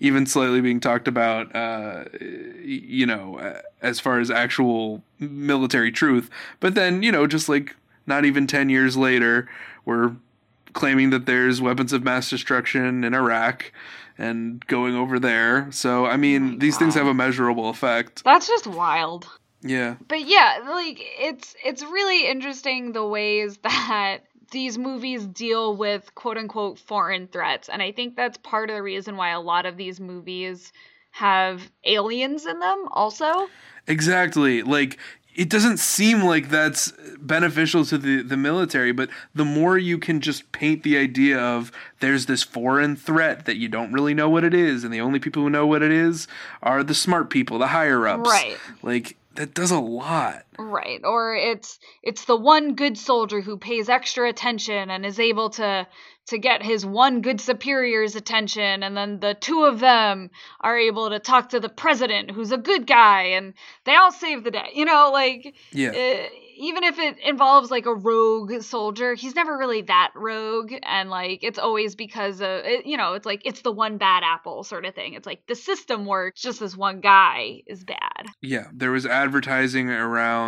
even slightly being talked about, uh, you know, as far as actual military truth. But then, you know, just like not even ten years later, we're claiming that there's weapons of mass destruction in Iraq and going over there. So, I mean, oh these God. things have a measurable effect. That's just wild. Yeah. But yeah, like, it's it's really interesting the ways that these movies deal with, quote-unquote, foreign threats. And I think that's part of the reason why a lot of these movies have aliens in them also. Exactly. Like... It doesn't seem like that's beneficial to the, the military, but the more you can just paint the idea of there's this foreign threat that you don't really know what it is, and the only people who know what it is are the smart people, the higher-ups. Right. Like, that does a lot. Right. Or it's it's the one good soldier who pays extra attention and is able to... to get his one good superior's attention, and then the two of them are able to talk to the president, who's a good guy, and they all save the day. You know, like, yeah. uh, even if it involves, like, a rogue soldier, he's never really that rogue, and, like, it's always because of, it, you know, it's like, it's the one bad apple sort of thing. It's like, the system works, just this one guy is bad. Yeah, there was advertising around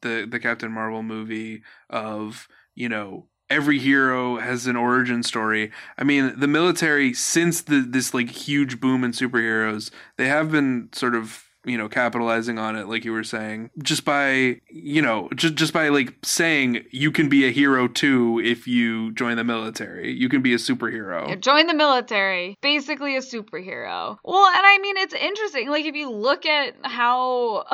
the, the Captain Marvel movie of, you know, every hero has an origin story. I mean, the military, since the, this like huge boom in superheroes, they have been sort of, you know, capitalizing on it, like you were saying, just by, you know, just, just by like saying you can be a hero too if you join the military. You can be a superhero. Yeah, join the military, basically a superhero. Well, and I mean, it's interesting. Like if you look at how...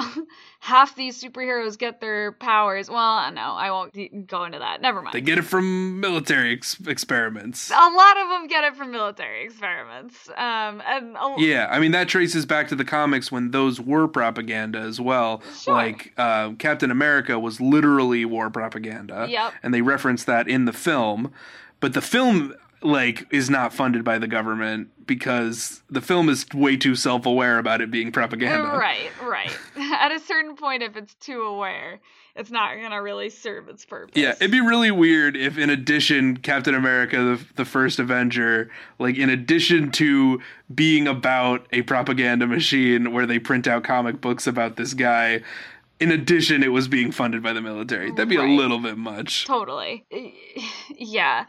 half these superheroes get their powers. Well, no, I won't go into that. Never mind. They get it from military ex- experiments. A lot of them get it from military experiments. Um, and a- yeah, I mean, that traces back to the comics when those were propaganda as well. Sure. Like, uh, Captain America was literally war propaganda. Yep. And they referenced that in the film. But the film... like, is not funded by the government because the film is way too self-aware about it being propaganda. Right, right. At a certain point, if it's too aware, it's not going to really serve its purpose. Yeah, it'd be really weird if, in addition, Captain America, the, the first Avenger, like, in addition to being about a propaganda machine where they print out comic books about this guy... in addition, it was being funded by the military. That'd be right. a little bit much. Totally. Yeah.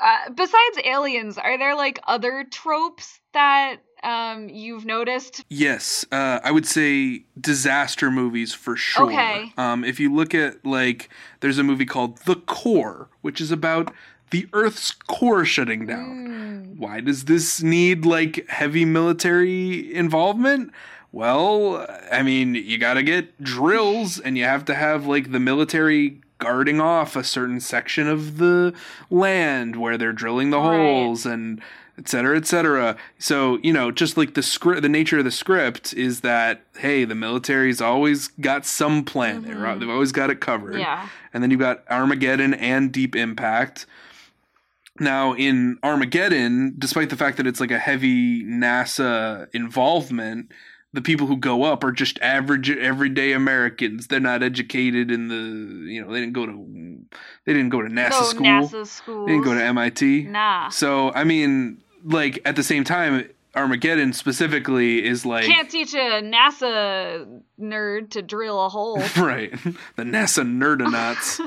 Uh, besides aliens, are there, like, other tropes that um, you've noticed? Yes. Uh, I would say disaster movies for sure. Okay. Um, if you look at, like, there's a movie called The Core, which is about the Earth's core shutting down. Mm. Why does this need, like, heavy military involvement? Well, I mean, you gotta get drills, and you have to have, like, the military... guarding off a certain section of the land where they're drilling the holes right. and et cetera, et cetera. So, you know, just like the script, the nature of the script is that, hey, the military's always got some plan. Mm-hmm. They're, they've always got it covered. Yeah. And then you've got Armageddon and Deep Impact. Now, in Armageddon, despite the fact that it's like a heavy NASA involvement, the people who go up are just average, everyday Americans. They're not educated in the, you know, they didn't go to, they didn't go to NASA no, school. NASA schools. They didn't go to M I T. Nah. So, I mean, like, at the same time, Armageddon specifically is like... can't teach a NASA nerd to drill a hole. Right. The NASA nerdonauts.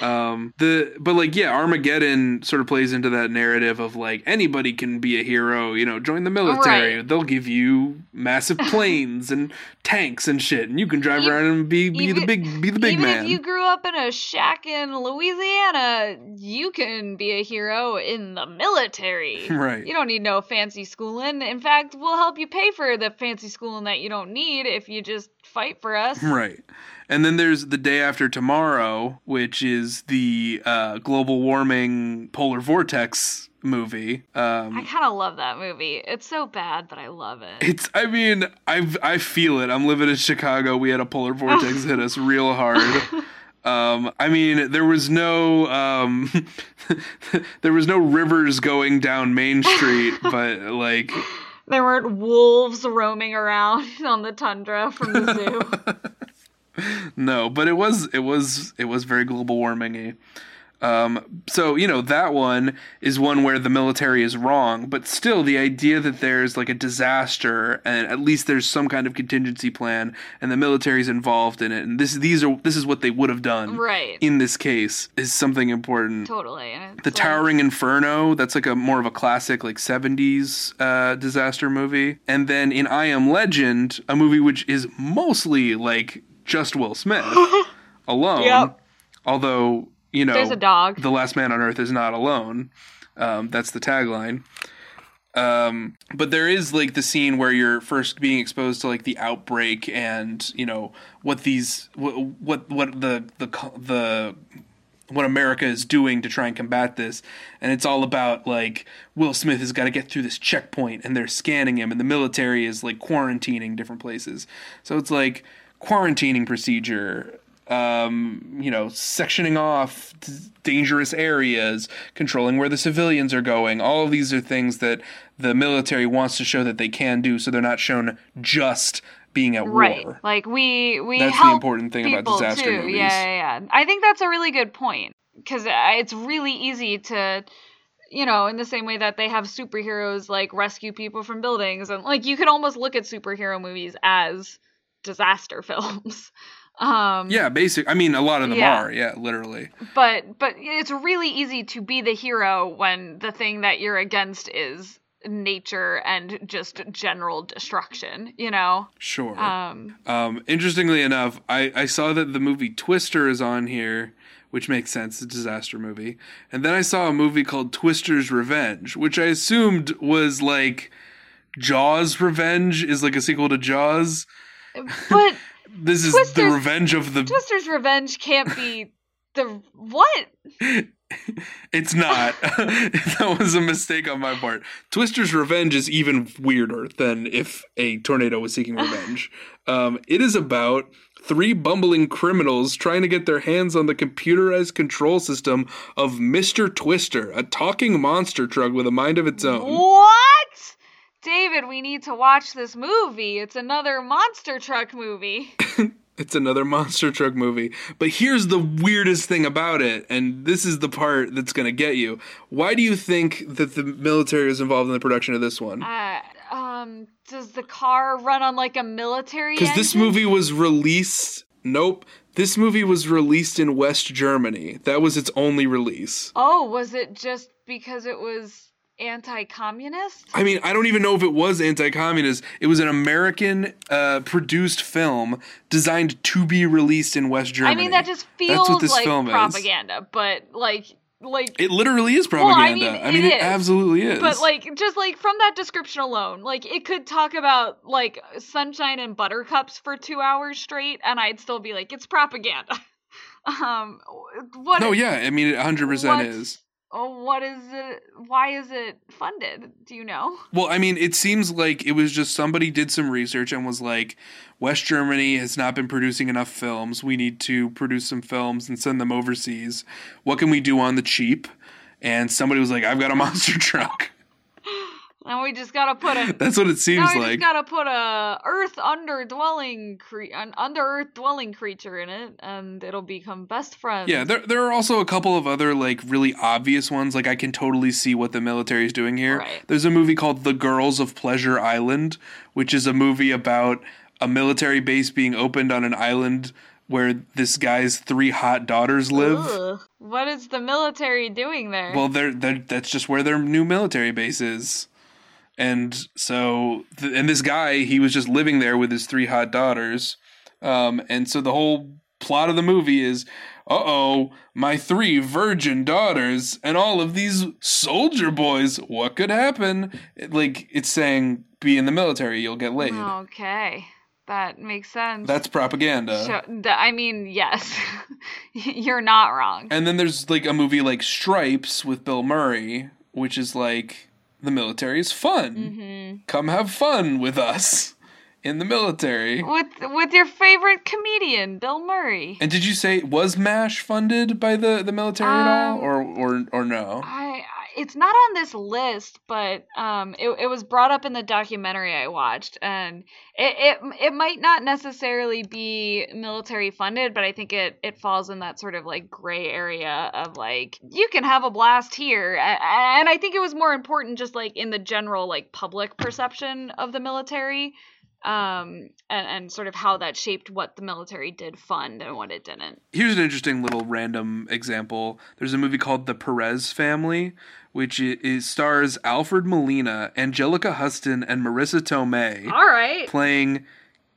Um, the but like yeah, Armageddon sort of plays into that narrative of like anybody can be a hero. You know, join the military. Right. They'll give you massive planes and tanks and shit, and you can drive you, around and be be even, the big be the big even man. Even if you grew up in a shack in Louisiana, you can be a hero in the military. Right. You don't need no fancy schooling. In fact, we'll help you pay for the fancy schooling that you don't need if you just fight for us. Right. And then there's The Day After Tomorrow, which is the uh, global warming polar vortex movie. Um, I kind of love that movie. It's so bad, but I love it. It's, I mean, I've, I feel it. I'm living in Chicago. We had a polar vortex hit us real hard. Um, I mean, there was no, um, there was no rivers going down Main Street, but like... There weren't wolves roaming around on the tundra from the zoo. No, but it was it was it was very global warming-y. Um, so, you know, that one is one where the military is wrong, but still the idea that there's like a disaster and at least there's some kind of contingency plan and the military's involved in it. And this, these are, this is what they would have done right. in this case is something important. Totally. The like... Towering Inferno, that's like a more of a classic like seventies uh, disaster movie. And then in I Am Legend, a movie which is mostly like just Will Smith alone, yep. although... You know, there's a dog. The last man on earth is not alone. Um, that's the tagline. Um, but there is like the scene where you're first being exposed to like the outbreak and you know what these what what, what the the the what America is doing to try and combat this, and it's all about like Will Smith has got to get through this checkpoint and they're scanning him and the military is like quarantining different places. So it's like quarantining procedure. Um, you know, sectioning off d- dangerous areas, controlling where the civilians are going. All of these are things that the military wants to show that they can do, so they're not shown just being at right. war. Like we, we that's help the important thing about disaster too. Movies. Yeah, yeah, yeah. I think that's a really good point because it's really easy to. You know, in the same way that they have superheroes like rescue people from buildings, and like you could almost look at superhero movies as disaster films. Um, yeah, basic. I mean, a lot of them yeah. are. Yeah, literally. But but it's really easy to be the hero when the thing that you're against is nature and just general destruction. You know. Sure. Um. um interestingly enough, I, I saw that the movie Twister is on here, which makes sense. It's a disaster movie. And then I saw a movie called Twister's Revenge, which I assumed was like Jaws Revenge is like a sequel to Jaws. But. This is Twister's, the revenge of the... Twister's Revenge can't be the... What? It's not. That was a mistake on my part. Twister's Revenge is even weirder than if a tornado was seeking revenge. um, it is about three bumbling criminals trying to get their hands on the computerized control system of Mister Twister, a talking monster truck with a mind of its own. What? David, we need to watch this movie. It's another monster truck movie. It's another monster truck movie. But here's the weirdest thing about it, and this is the part that's going to get you. Why do you think that the military is involved in the production of this one? Uh, um, does the car run on like a military engine? Because this movie was released... Nope. This movie was released in West Germany. That was its only release. Oh, was it just because it was... anti-communist? I mean, I don't even know if it was anti-communist. It was an American uh, produced film designed to be released in West Germany. I mean, that just feels like propaganda, is. but like, like it literally is propaganda. Well, I mean, I mean it, it is, absolutely is. But like, just like from that description alone, like it could talk about like sunshine and buttercups for two hours straight, and I'd still be like, it's propaganda. um, what? No, if, yeah, I mean, it one hundred percent is. What is it? Why is it funded? Do you know? Well, I mean, it seems like it was just somebody did some research and was like, West Germany has not been producing enough films. We need to produce some films and send them overseas. What can we do on the cheap? And somebody was like, I've got a monster truck. And we just gotta put a... That's what it seems now we like. We just gotta put a earth under dwelling cre- an under earth dwelling creature in it, and it'll become best friends. Yeah, there there are also a couple of other like really obvious ones. Like I can totally see what the military is doing here. Right. There's a movie called The Girls of Pleasure Island, which is a movie about a military base being opened on an island where this guy's three hot daughters live. Ooh, what is the military doing there? Well, they're, they're, that's just where their new military base is. And so, th- and this guy, he was just living there with his three hot daughters. Um, and so the whole plot of the movie is, uh-oh, my three virgin daughters and all of these soldier boys, what could happen? It, like, it's saying, be in the military, you'll get laid. Okay. That makes sense. That's propaganda. So, I mean, yes. You're not wrong. And then there's, like, a movie like Stripes with Bill Murray, which is like, the military is fun. Mm-hmm. Come have fun with us in the military. With with your favorite comedian, Bill Murray. And did you say, was MASH funded by the, the military um, at all? Or or, or no? I... It's not on this list, but um, it, it was brought up in the documentary I watched, and it it, it might not necessarily be military funded, but I think it, it falls in that sort of like gray area of like, you can have a blast here. And I think it was more important just like in the general like public perception of the military, um, and, and sort of how that shaped what the military did fund and what it didn't. Here's an interesting little random example. There's a movie called The Perez Family, which is, stars Alfred Molina, Angelica Huston, and Marissa Tomei. All right. Playing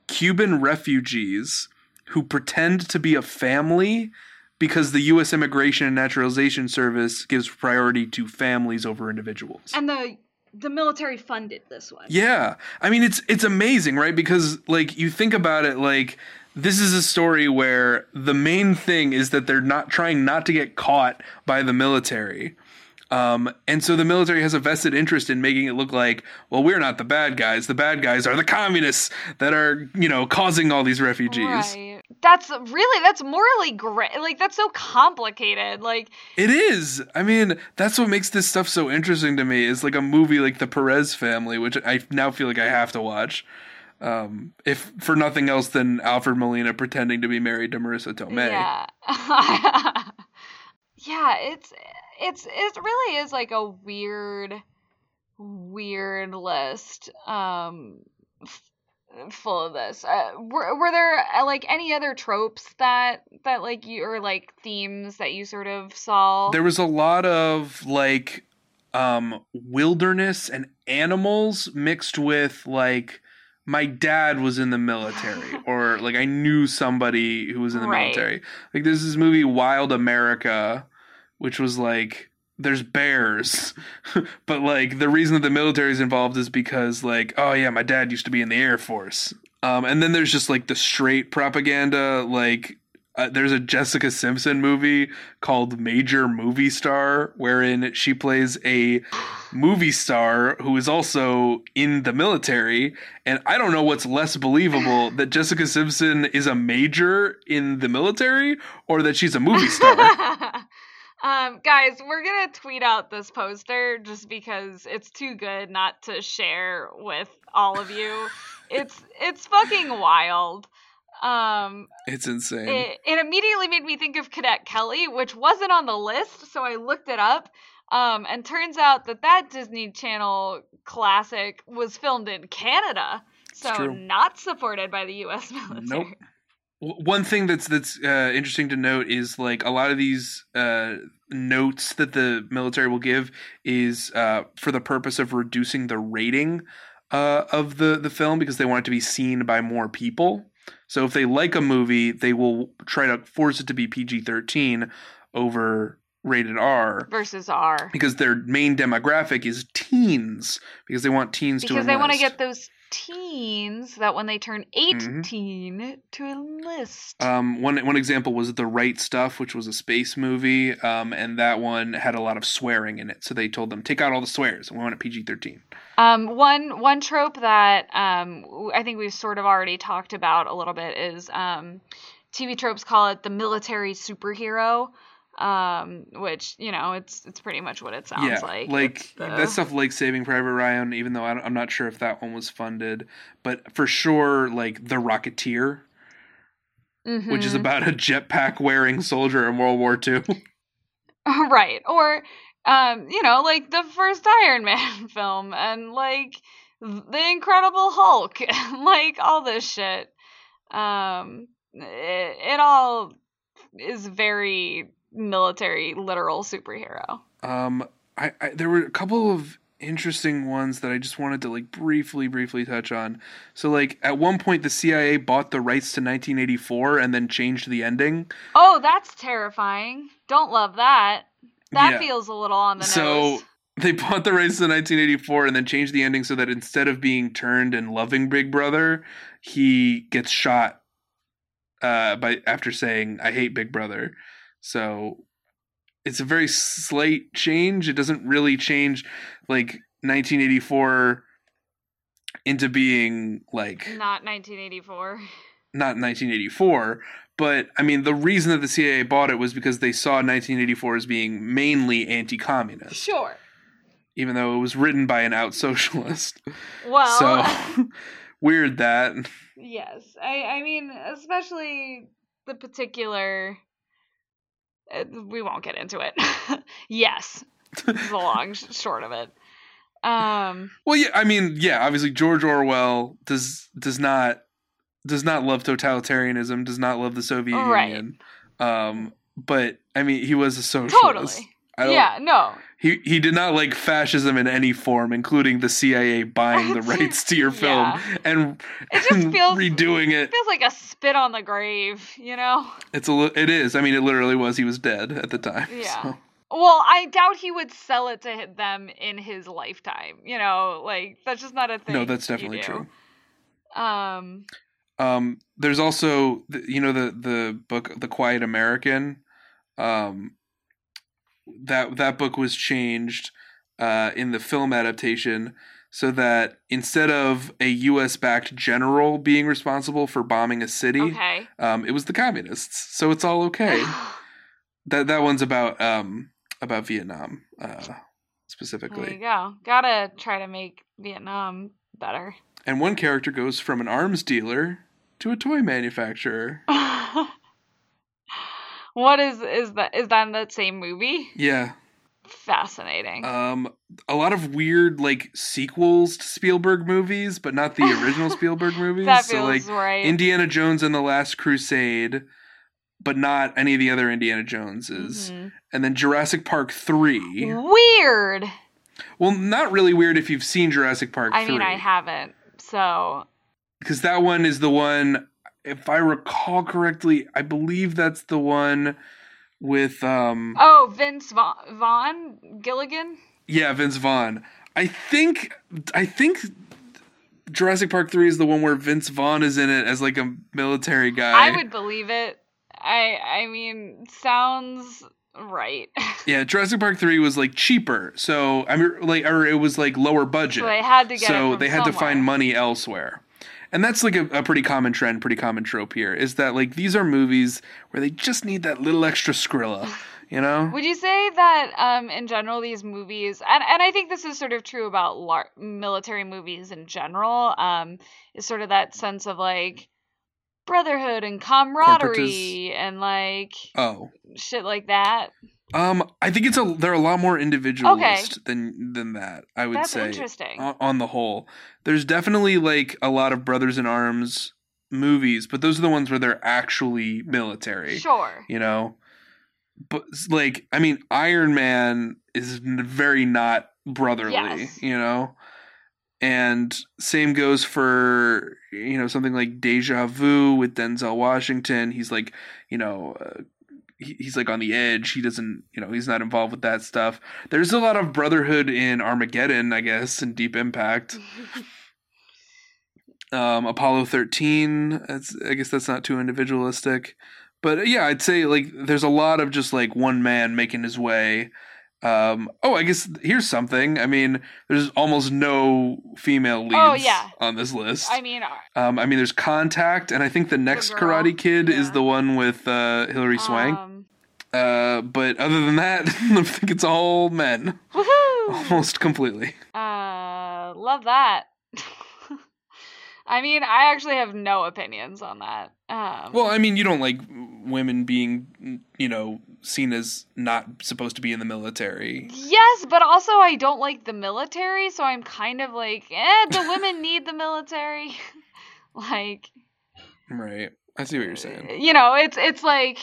Cuban refugees who pretend to be a family because the U S Immigration and Naturalization Service gives priority to families over individuals. And the... The military funded this one. Yeah. I mean, it's it's amazing, right? Because, like, you think about it, like, this is a story where the main thing is that they're not trying not to get caught by the military. Um, and so the military has a vested interest in making it look like, well, we're not the bad guys. The bad guys are the communists that are, you know, causing all these refugees. Right. That's really, that's morally great. Like, that's so complicated. Like, it is. I mean, that's what makes this stuff so interesting to me is like a movie like The Perez Family, which I now feel like I have to watch. Um, if for nothing else than Alfred Molina pretending to be married to Marissa Tomei. Yeah. Yeah, it's... It's it really is like a weird, weird list um, f- full of this. Uh, were were there uh, like any other tropes that that like you or like themes that you sort of saw? There was a lot of like um, wilderness and animals mixed with like my dad was in the military or like I knew somebody who was in the right. military. Like there's this movie Wild America, which was like, there's bears, but like the reason that the military is involved is because like, oh yeah, my dad used to be in the Air Force. Um, and then there's just like the straight propaganda. Like uh, there's a Jessica Simpson movie called Major Movie Star, wherein she plays a movie star who is also in the military. And I don't know what's less believable, that Jessica Simpson is a major in the military or that she's a movie star. Um, guys, we're going to tweet out this poster just because it's too good not to share with all of you. It's it's fucking wild. Um, it's insane. It, it immediately made me think of Cadet Kelly, which wasn't on the list, so I looked it up. Um, and turns out that that Disney Channel classic was filmed in Canada, so not supported by the U S military. Nope. One thing that's that's uh, interesting to note is like a lot of these uh, notes that the military will give is uh, for the purpose of reducing the rating uh, of the, the film because they want it to be seen by more people. So if they like a movie, they will try to force it to be P G thirteen over rated R. Versus R. Because their main demographic is teens because they want teens because to enlist. Because they want to get those teens that when they turn eighteen mm-hmm. to enlist. Um, one one example was The Right Stuff, which was a space movie, um, and that one had a lot of swearing in it. So they told them, take out all the swears, and we want a P G thirteen. Um, one one trope that um, I think we've sort of already talked about a little bit is um, T V tropes call it the military superhero. Um, which, you know, it's it's pretty much what it sounds yeah, like. like the... That stuff like Saving Private Ryan, even though I don't, I'm not sure if that one was funded. But for sure, like, The Rocketeer, mm-hmm. which is about a jetpack-wearing soldier in World War Two. Right. Or, um, you know, like, the first Iron Man film and, like, The Incredible Hulk and, like, all this shit. Um... it, it all is very military, literal superhero. Um, I, I there were a couple of interesting ones that I just wanted to like briefly, briefly touch on. So like at one point the C I A bought the rights to nineteen eighty-four and then changed the ending. Oh, that's terrifying. Don't love that. That yeah. feels a little on the so, nose. So they bought the rights to nineteen eighty-four and then changed the ending so that instead of being turned and loving Big Brother, he gets shot uh, by after saying, "I hate Big Brother." So it's a very slight change. It doesn't really change like nineteen eighty-four into being like not nineteen eighty-four. Not nineteen eighty-four, but I mean the reason that the C I A bought it was because they saw nineteen eighty-four as being mainly anti-communist. Sure. Even though it was written by an out socialist. Well, so weird that. Yes. I I mean especially the particular we won't get into it. Yes. It's the long sh- short of it. Um, well, yeah, I mean, yeah, obviously George Orwell does does not does not love totalitarianism, does not love the Soviet right. Union. Um, but I mean, he was a socialist. Totally. I don't, yeah, no. He he did not like fascism in any form, including the C I A buying the rights to your film yeah. and, it just and feels, redoing it. It feels like a spit on the grave, you know? It's a, It is. I mean, it literally was. He was dead at the time. Yeah. So. Well, I doubt he would sell it to them in his lifetime. You know, like, that's just not a thing. No, that's definitely true. Um, um, there's also, you know, the, the book, The Quiet American. Um, that that book was changed uh, in the film adaptation so that instead of a U S-backed general being responsible for bombing a city, okay. um, it was the communists. So it's all okay. That that one's about um, about Vietnam uh, specifically. There you go. Gotta try to make Vietnam better. And one character goes from an arms dealer to a toy manufacturer. What is, is that, is that in that same movie? Yeah. Fascinating. Um, a lot of weird, like, sequels to Spielberg movies, but not the original Spielberg movies. That feels so, like, right. Indiana Jones and the Last Crusade, but not any of the other Indiana Joneses. Mm-hmm. And then Jurassic Park three. Weird! Well, not really weird if you've seen Jurassic Park I three. I mean, I haven't, so... Because that one is the one... If I recall correctly, I believe that's the one with... Um, oh, Vince Va- Vaughn? Gilligan? Yeah, Vince Vaughn. I think I think Jurassic Park three is the one where Vince Vaughn is in it as like a military guy. I would believe it. I I mean, sounds right. Yeah, Jurassic Park three was like cheaper. So, I mean, like, or it was like lower budget. So they had to get So it they had somewhere. to find money elsewhere. And that's like a, a pretty common trend, pretty common trope here, is that like these are movies where they just need that little extra scrilla, you know? Would you say that um, in general these movies, and, and I think this is sort of true about lar- military movies in general, um, is sort of that sense of like brotherhood and camaraderie and like oh. shit like that? Um, I think it's a they're a lot more individualist okay. than than that. I would That's say interesting. On, on the whole, there's definitely like a lot of brothers in arms movies, but those are the ones where they're actually military. Sure, you know, but like I mean, Iron Man is very not brotherly, yes. you know, and same goes for you know something like Deja Vu with Denzel Washington. He's like you know. Uh, He's like on the edge. He doesn't, you know, he's not involved with that stuff. There's a lot of brotherhood in Armageddon, I guess, and Deep Impact. um, Apollo thirteen, that's, I guess that's not too individualistic. But yeah, I'd say like there's a lot of just like one man making his way. Um, oh, I guess here's something. I mean, there's almost no female leads oh, yeah. on this list. I mean, um, I mean, there's Contact, and I think the next the Karate Kid yeah. is the one with uh, Hilary Swank. Um, uh, but other than that, I think it's all men. Woohoo! Almost completely. Uh, love that. I mean, I actually have no opinions on that. Um, well, I mean, you don't like women being, you know, seen as not supposed to be in the military. Yes, but also I don't like the military, so I'm kind of like, eh, the women need the military. Like... Right. I see what you're saying. You know, it's it's like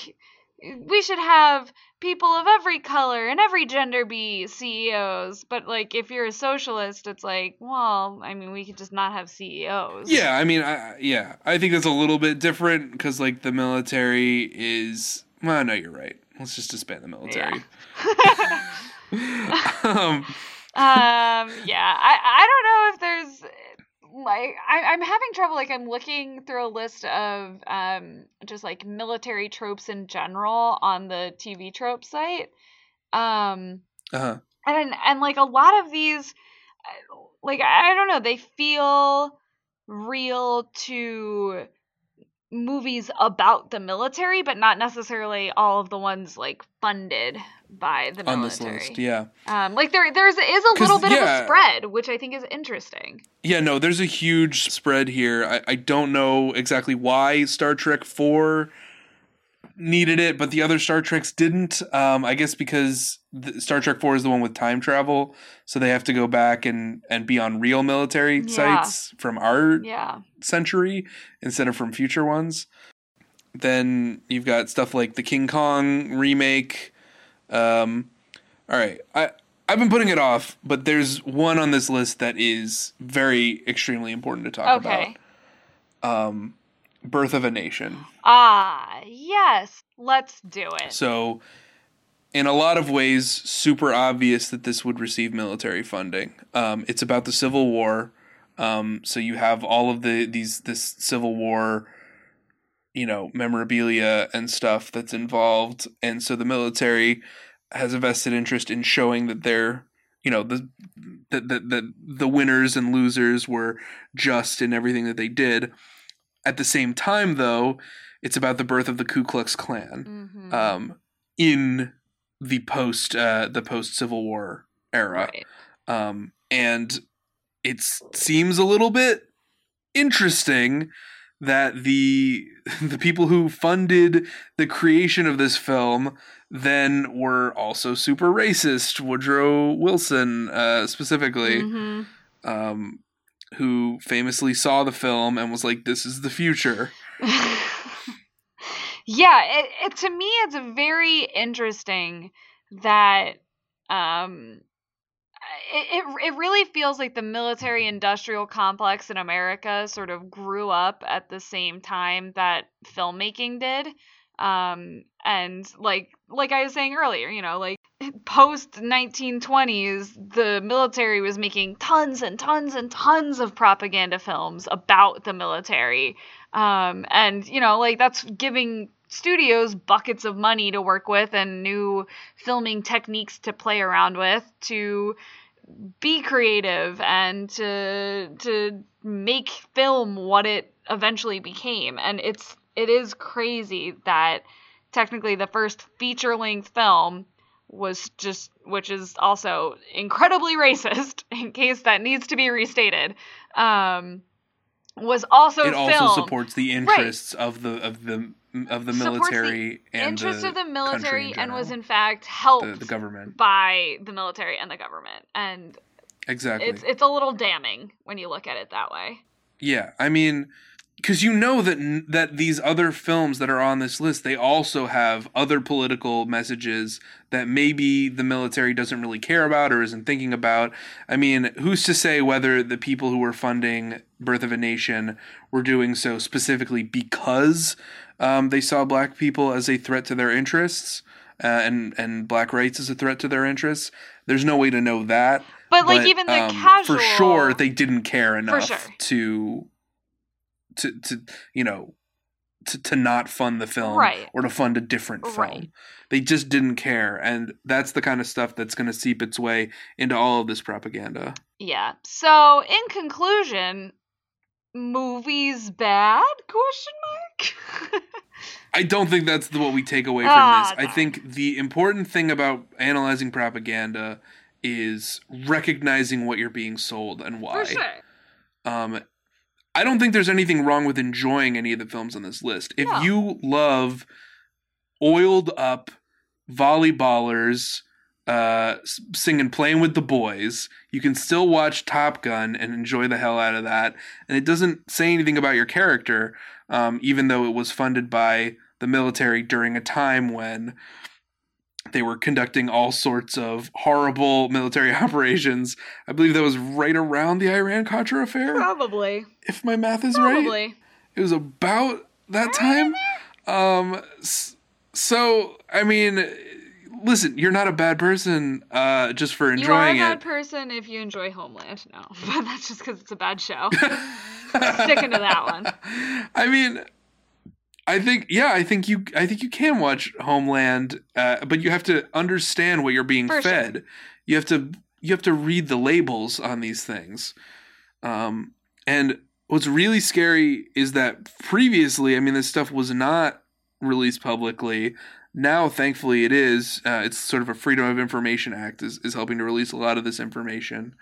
we should have people of every color and every gender be C E Os, but like if you're a socialist, it's like, well, I mean, we could just not have C E Os. Yeah, I mean, I, yeah, I think that's a little bit different because like the military is. Well, no, you're right. Let's just disband the military. Yeah. um, um. Yeah. I. I don't know if there's. Like I, I'm having trouble. Like I'm looking through a list of um just like military tropes in general on the T V trope site, um, uh-huh. and and like a lot of these, like I don't know, they feel real to movies about the military, but not necessarily all of the ones like funded by the military. On this list, yeah. Um, like there, there is a little bit yeah. of a spread, which I think is interesting. Yeah, no, there's a huge spread here. I, I don't know exactly why Star Trek four needed it, but the other Star Treks didn't. Um, I guess because the, Star Trek four is the one with time travel, so they have to go back and, and be on real military yeah. sites from our yeah. century instead of from future ones. Then you've got stuff like the King Kong remake. Um, all right, I I've been putting it off, but there's one on this list that is very extremely important to talk okay. about. Um, Birth of a Nation. Ah, yes, let's do it. So, in a lot of ways, super obvious that this would receive military funding. Um, it's about the Civil War. Um, so you have all of the these this Civil War, you know, memorabilia and stuff that's involved. And so the military has a vested interest in showing that they're, you know, the, the, the, the winners and losers were just in everything that they did. At the same time, though, it's about the birth of the Ku Klux Klan mm-hmm. um, in the post, uh, the post Civil War era. Right. Um, and it seems a little bit interesting that the the people who funded the creation of this film then were also super racist. Woodrow Wilson, uh, specifically, mm-hmm. um, who famously saw the film and was like, "This is the future." yeah, it, it to me, it's very interesting that um, it, it it really feels like the military-industrial complex in America sort of grew up at the same time that filmmaking did. Um, and like, like I was saying earlier, you know, like post nineteen twenties, the military was making tons and tons and tons of propaganda films about the military. Um, and you know, like that's giving studios buckets of money to work with and new filming techniques to play around with, to be creative and to, to make film what it eventually became. And it's, it is crazy that technically the first feature-length film was just, which is also incredibly racist, in case that needs to be restated, um, was also it filmed. Also supports the interests right. of the of the of the military the and the interests of the military, and was in fact helped the, the government by the military and the government, and exactly, it's it's a little damning when you look at it that way. Yeah, I mean. Because you know that that these other films that are on this list, they also have other political messages that maybe the military doesn't really care about or isn't thinking about. I mean, who's to say whether the people who were funding Birth of a Nation were doing so specifically because um, they saw black people as a threat to their interests uh, and, and black rights as a threat to their interests? There's no way to know that. But, like, but, even the um, casual... For sure, they didn't care enough sure. to... To, to you know, to, to not fund the film right. or to fund a different film. Right. They just didn't care. And that's the kind of stuff that's going to seep its way into all of this propaganda. Yeah. So in conclusion, movies bad? Question mark? I don't think that's the, what we take away from ah, this. No. I think the important thing about analyzing propaganda is recognizing what you're being sold and why. For sure. Um, I don't think there's anything wrong with enjoying any of the films on this list. If yeah. you love oiled up volleyballers uh, singing Playing with the Boys, you can still watch Top Gun and enjoy the hell out of that. And it doesn't say anything about your character. um, even though it was funded by the military during a time when they were conducting all sorts of horrible military operations. I believe that was right around the Iran-Contra affair. Probably. If my math is Probably. right. Probably. It was about that time. Um, so, I mean, listen, you're not a bad person uh, just for enjoying it. You are a bad it. person if you enjoy Homeland. No, but that's just because it's a bad show. Sticking to that one. I mean... I think, yeah, I think you, I think you can watch Homeland, uh, but you have to understand what you're being For fed. Sure. You have to, you have to read the labels on these things. Um, and what's really scary is that previously, I mean, this stuff was not released publicly. Now, thankfully, it is. Uh, it's sort of a Freedom of Information Act is, is helping to release a lot of this information.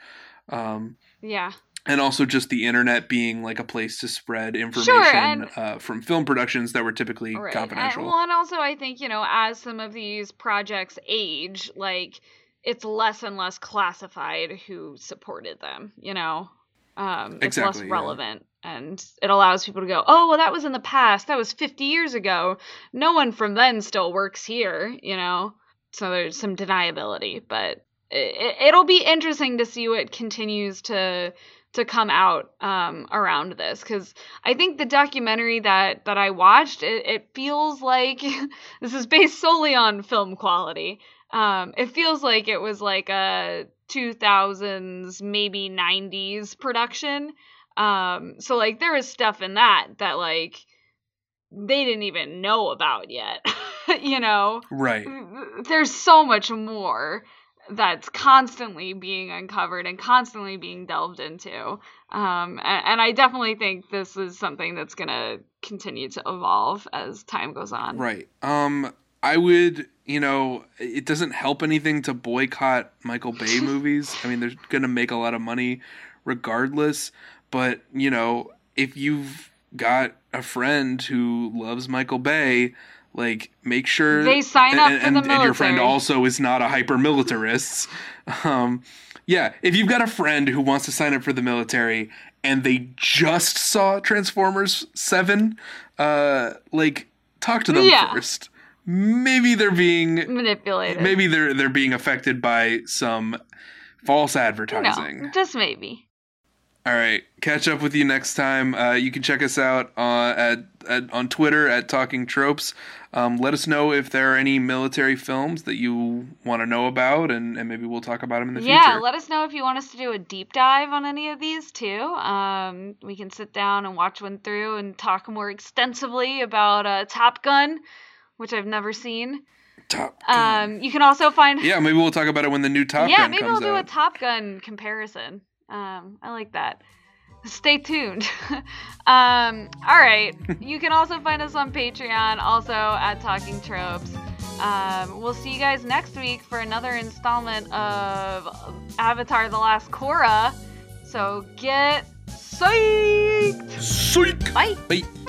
Um, yeah. And also just the internet being like a place to spread information sure, and, uh, from film productions that were typically right. confidential. And, well, and also I think, you know, as some of these projects age, like it's less and less classified who supported them, you know, um, it's exactly, less relevant yeah. and it allows people to go, oh, well, that was in the past. That was fifty years ago. No one from then still works here, you know, so there's some deniability, but it, it'll be interesting to see what continues to to come out um, around this. Because I think the documentary that, that I watched, it, it feels like, this is based solely on film quality. Um, it feels like it was like a two thousands, maybe nineties production. Um, so like there is stuff in that that like they didn't even know about yet, you know? Right. There's so much more that's constantly being uncovered and constantly being delved into. Um, and, and I definitely think this is something that's going to continue to evolve as time goes on. Right. Um, I would, you know, it doesn't help anything to boycott Michael Bay movies. I mean, they're going to make a lot of money regardless. But, you know, if you've got a friend who loves Michael Bay, like, make sure they sign up and, for the and, military. And your friend also is not a hyper militarist. Um, yeah, if you've got a friend who wants to sign up for the military and they just saw Transformers seven, uh, like, talk to them yeah. first. Maybe they're being manipulated. Maybe they're they're being affected by some false advertising. No, just maybe. All right. Catch up with you next time. Uh, you can check us out uh, at, at on Twitter at Talking Tropes. Um, let us know if there are any military films that you want to know about, and, and maybe we'll talk about them in the yeah, future. Yeah, let us know if you want us to do a deep dive on any of these, too. Um, we can sit down and watch one through and talk more extensively about uh, Top Gun, which I've never seen. Top Gun. Um, you can also find... Yeah, maybe we'll talk about it when the new Top yeah, Gun comes out. Yeah, maybe we'll do a Top Gun comparison. Um, I like that. Stay tuned. um, all right. You can also find us on Patreon, also at Talking Tropes. Um, we'll see you guys next week for another installment of Avatar The Last Korra. So get psyched! Psych! Bye! Bye!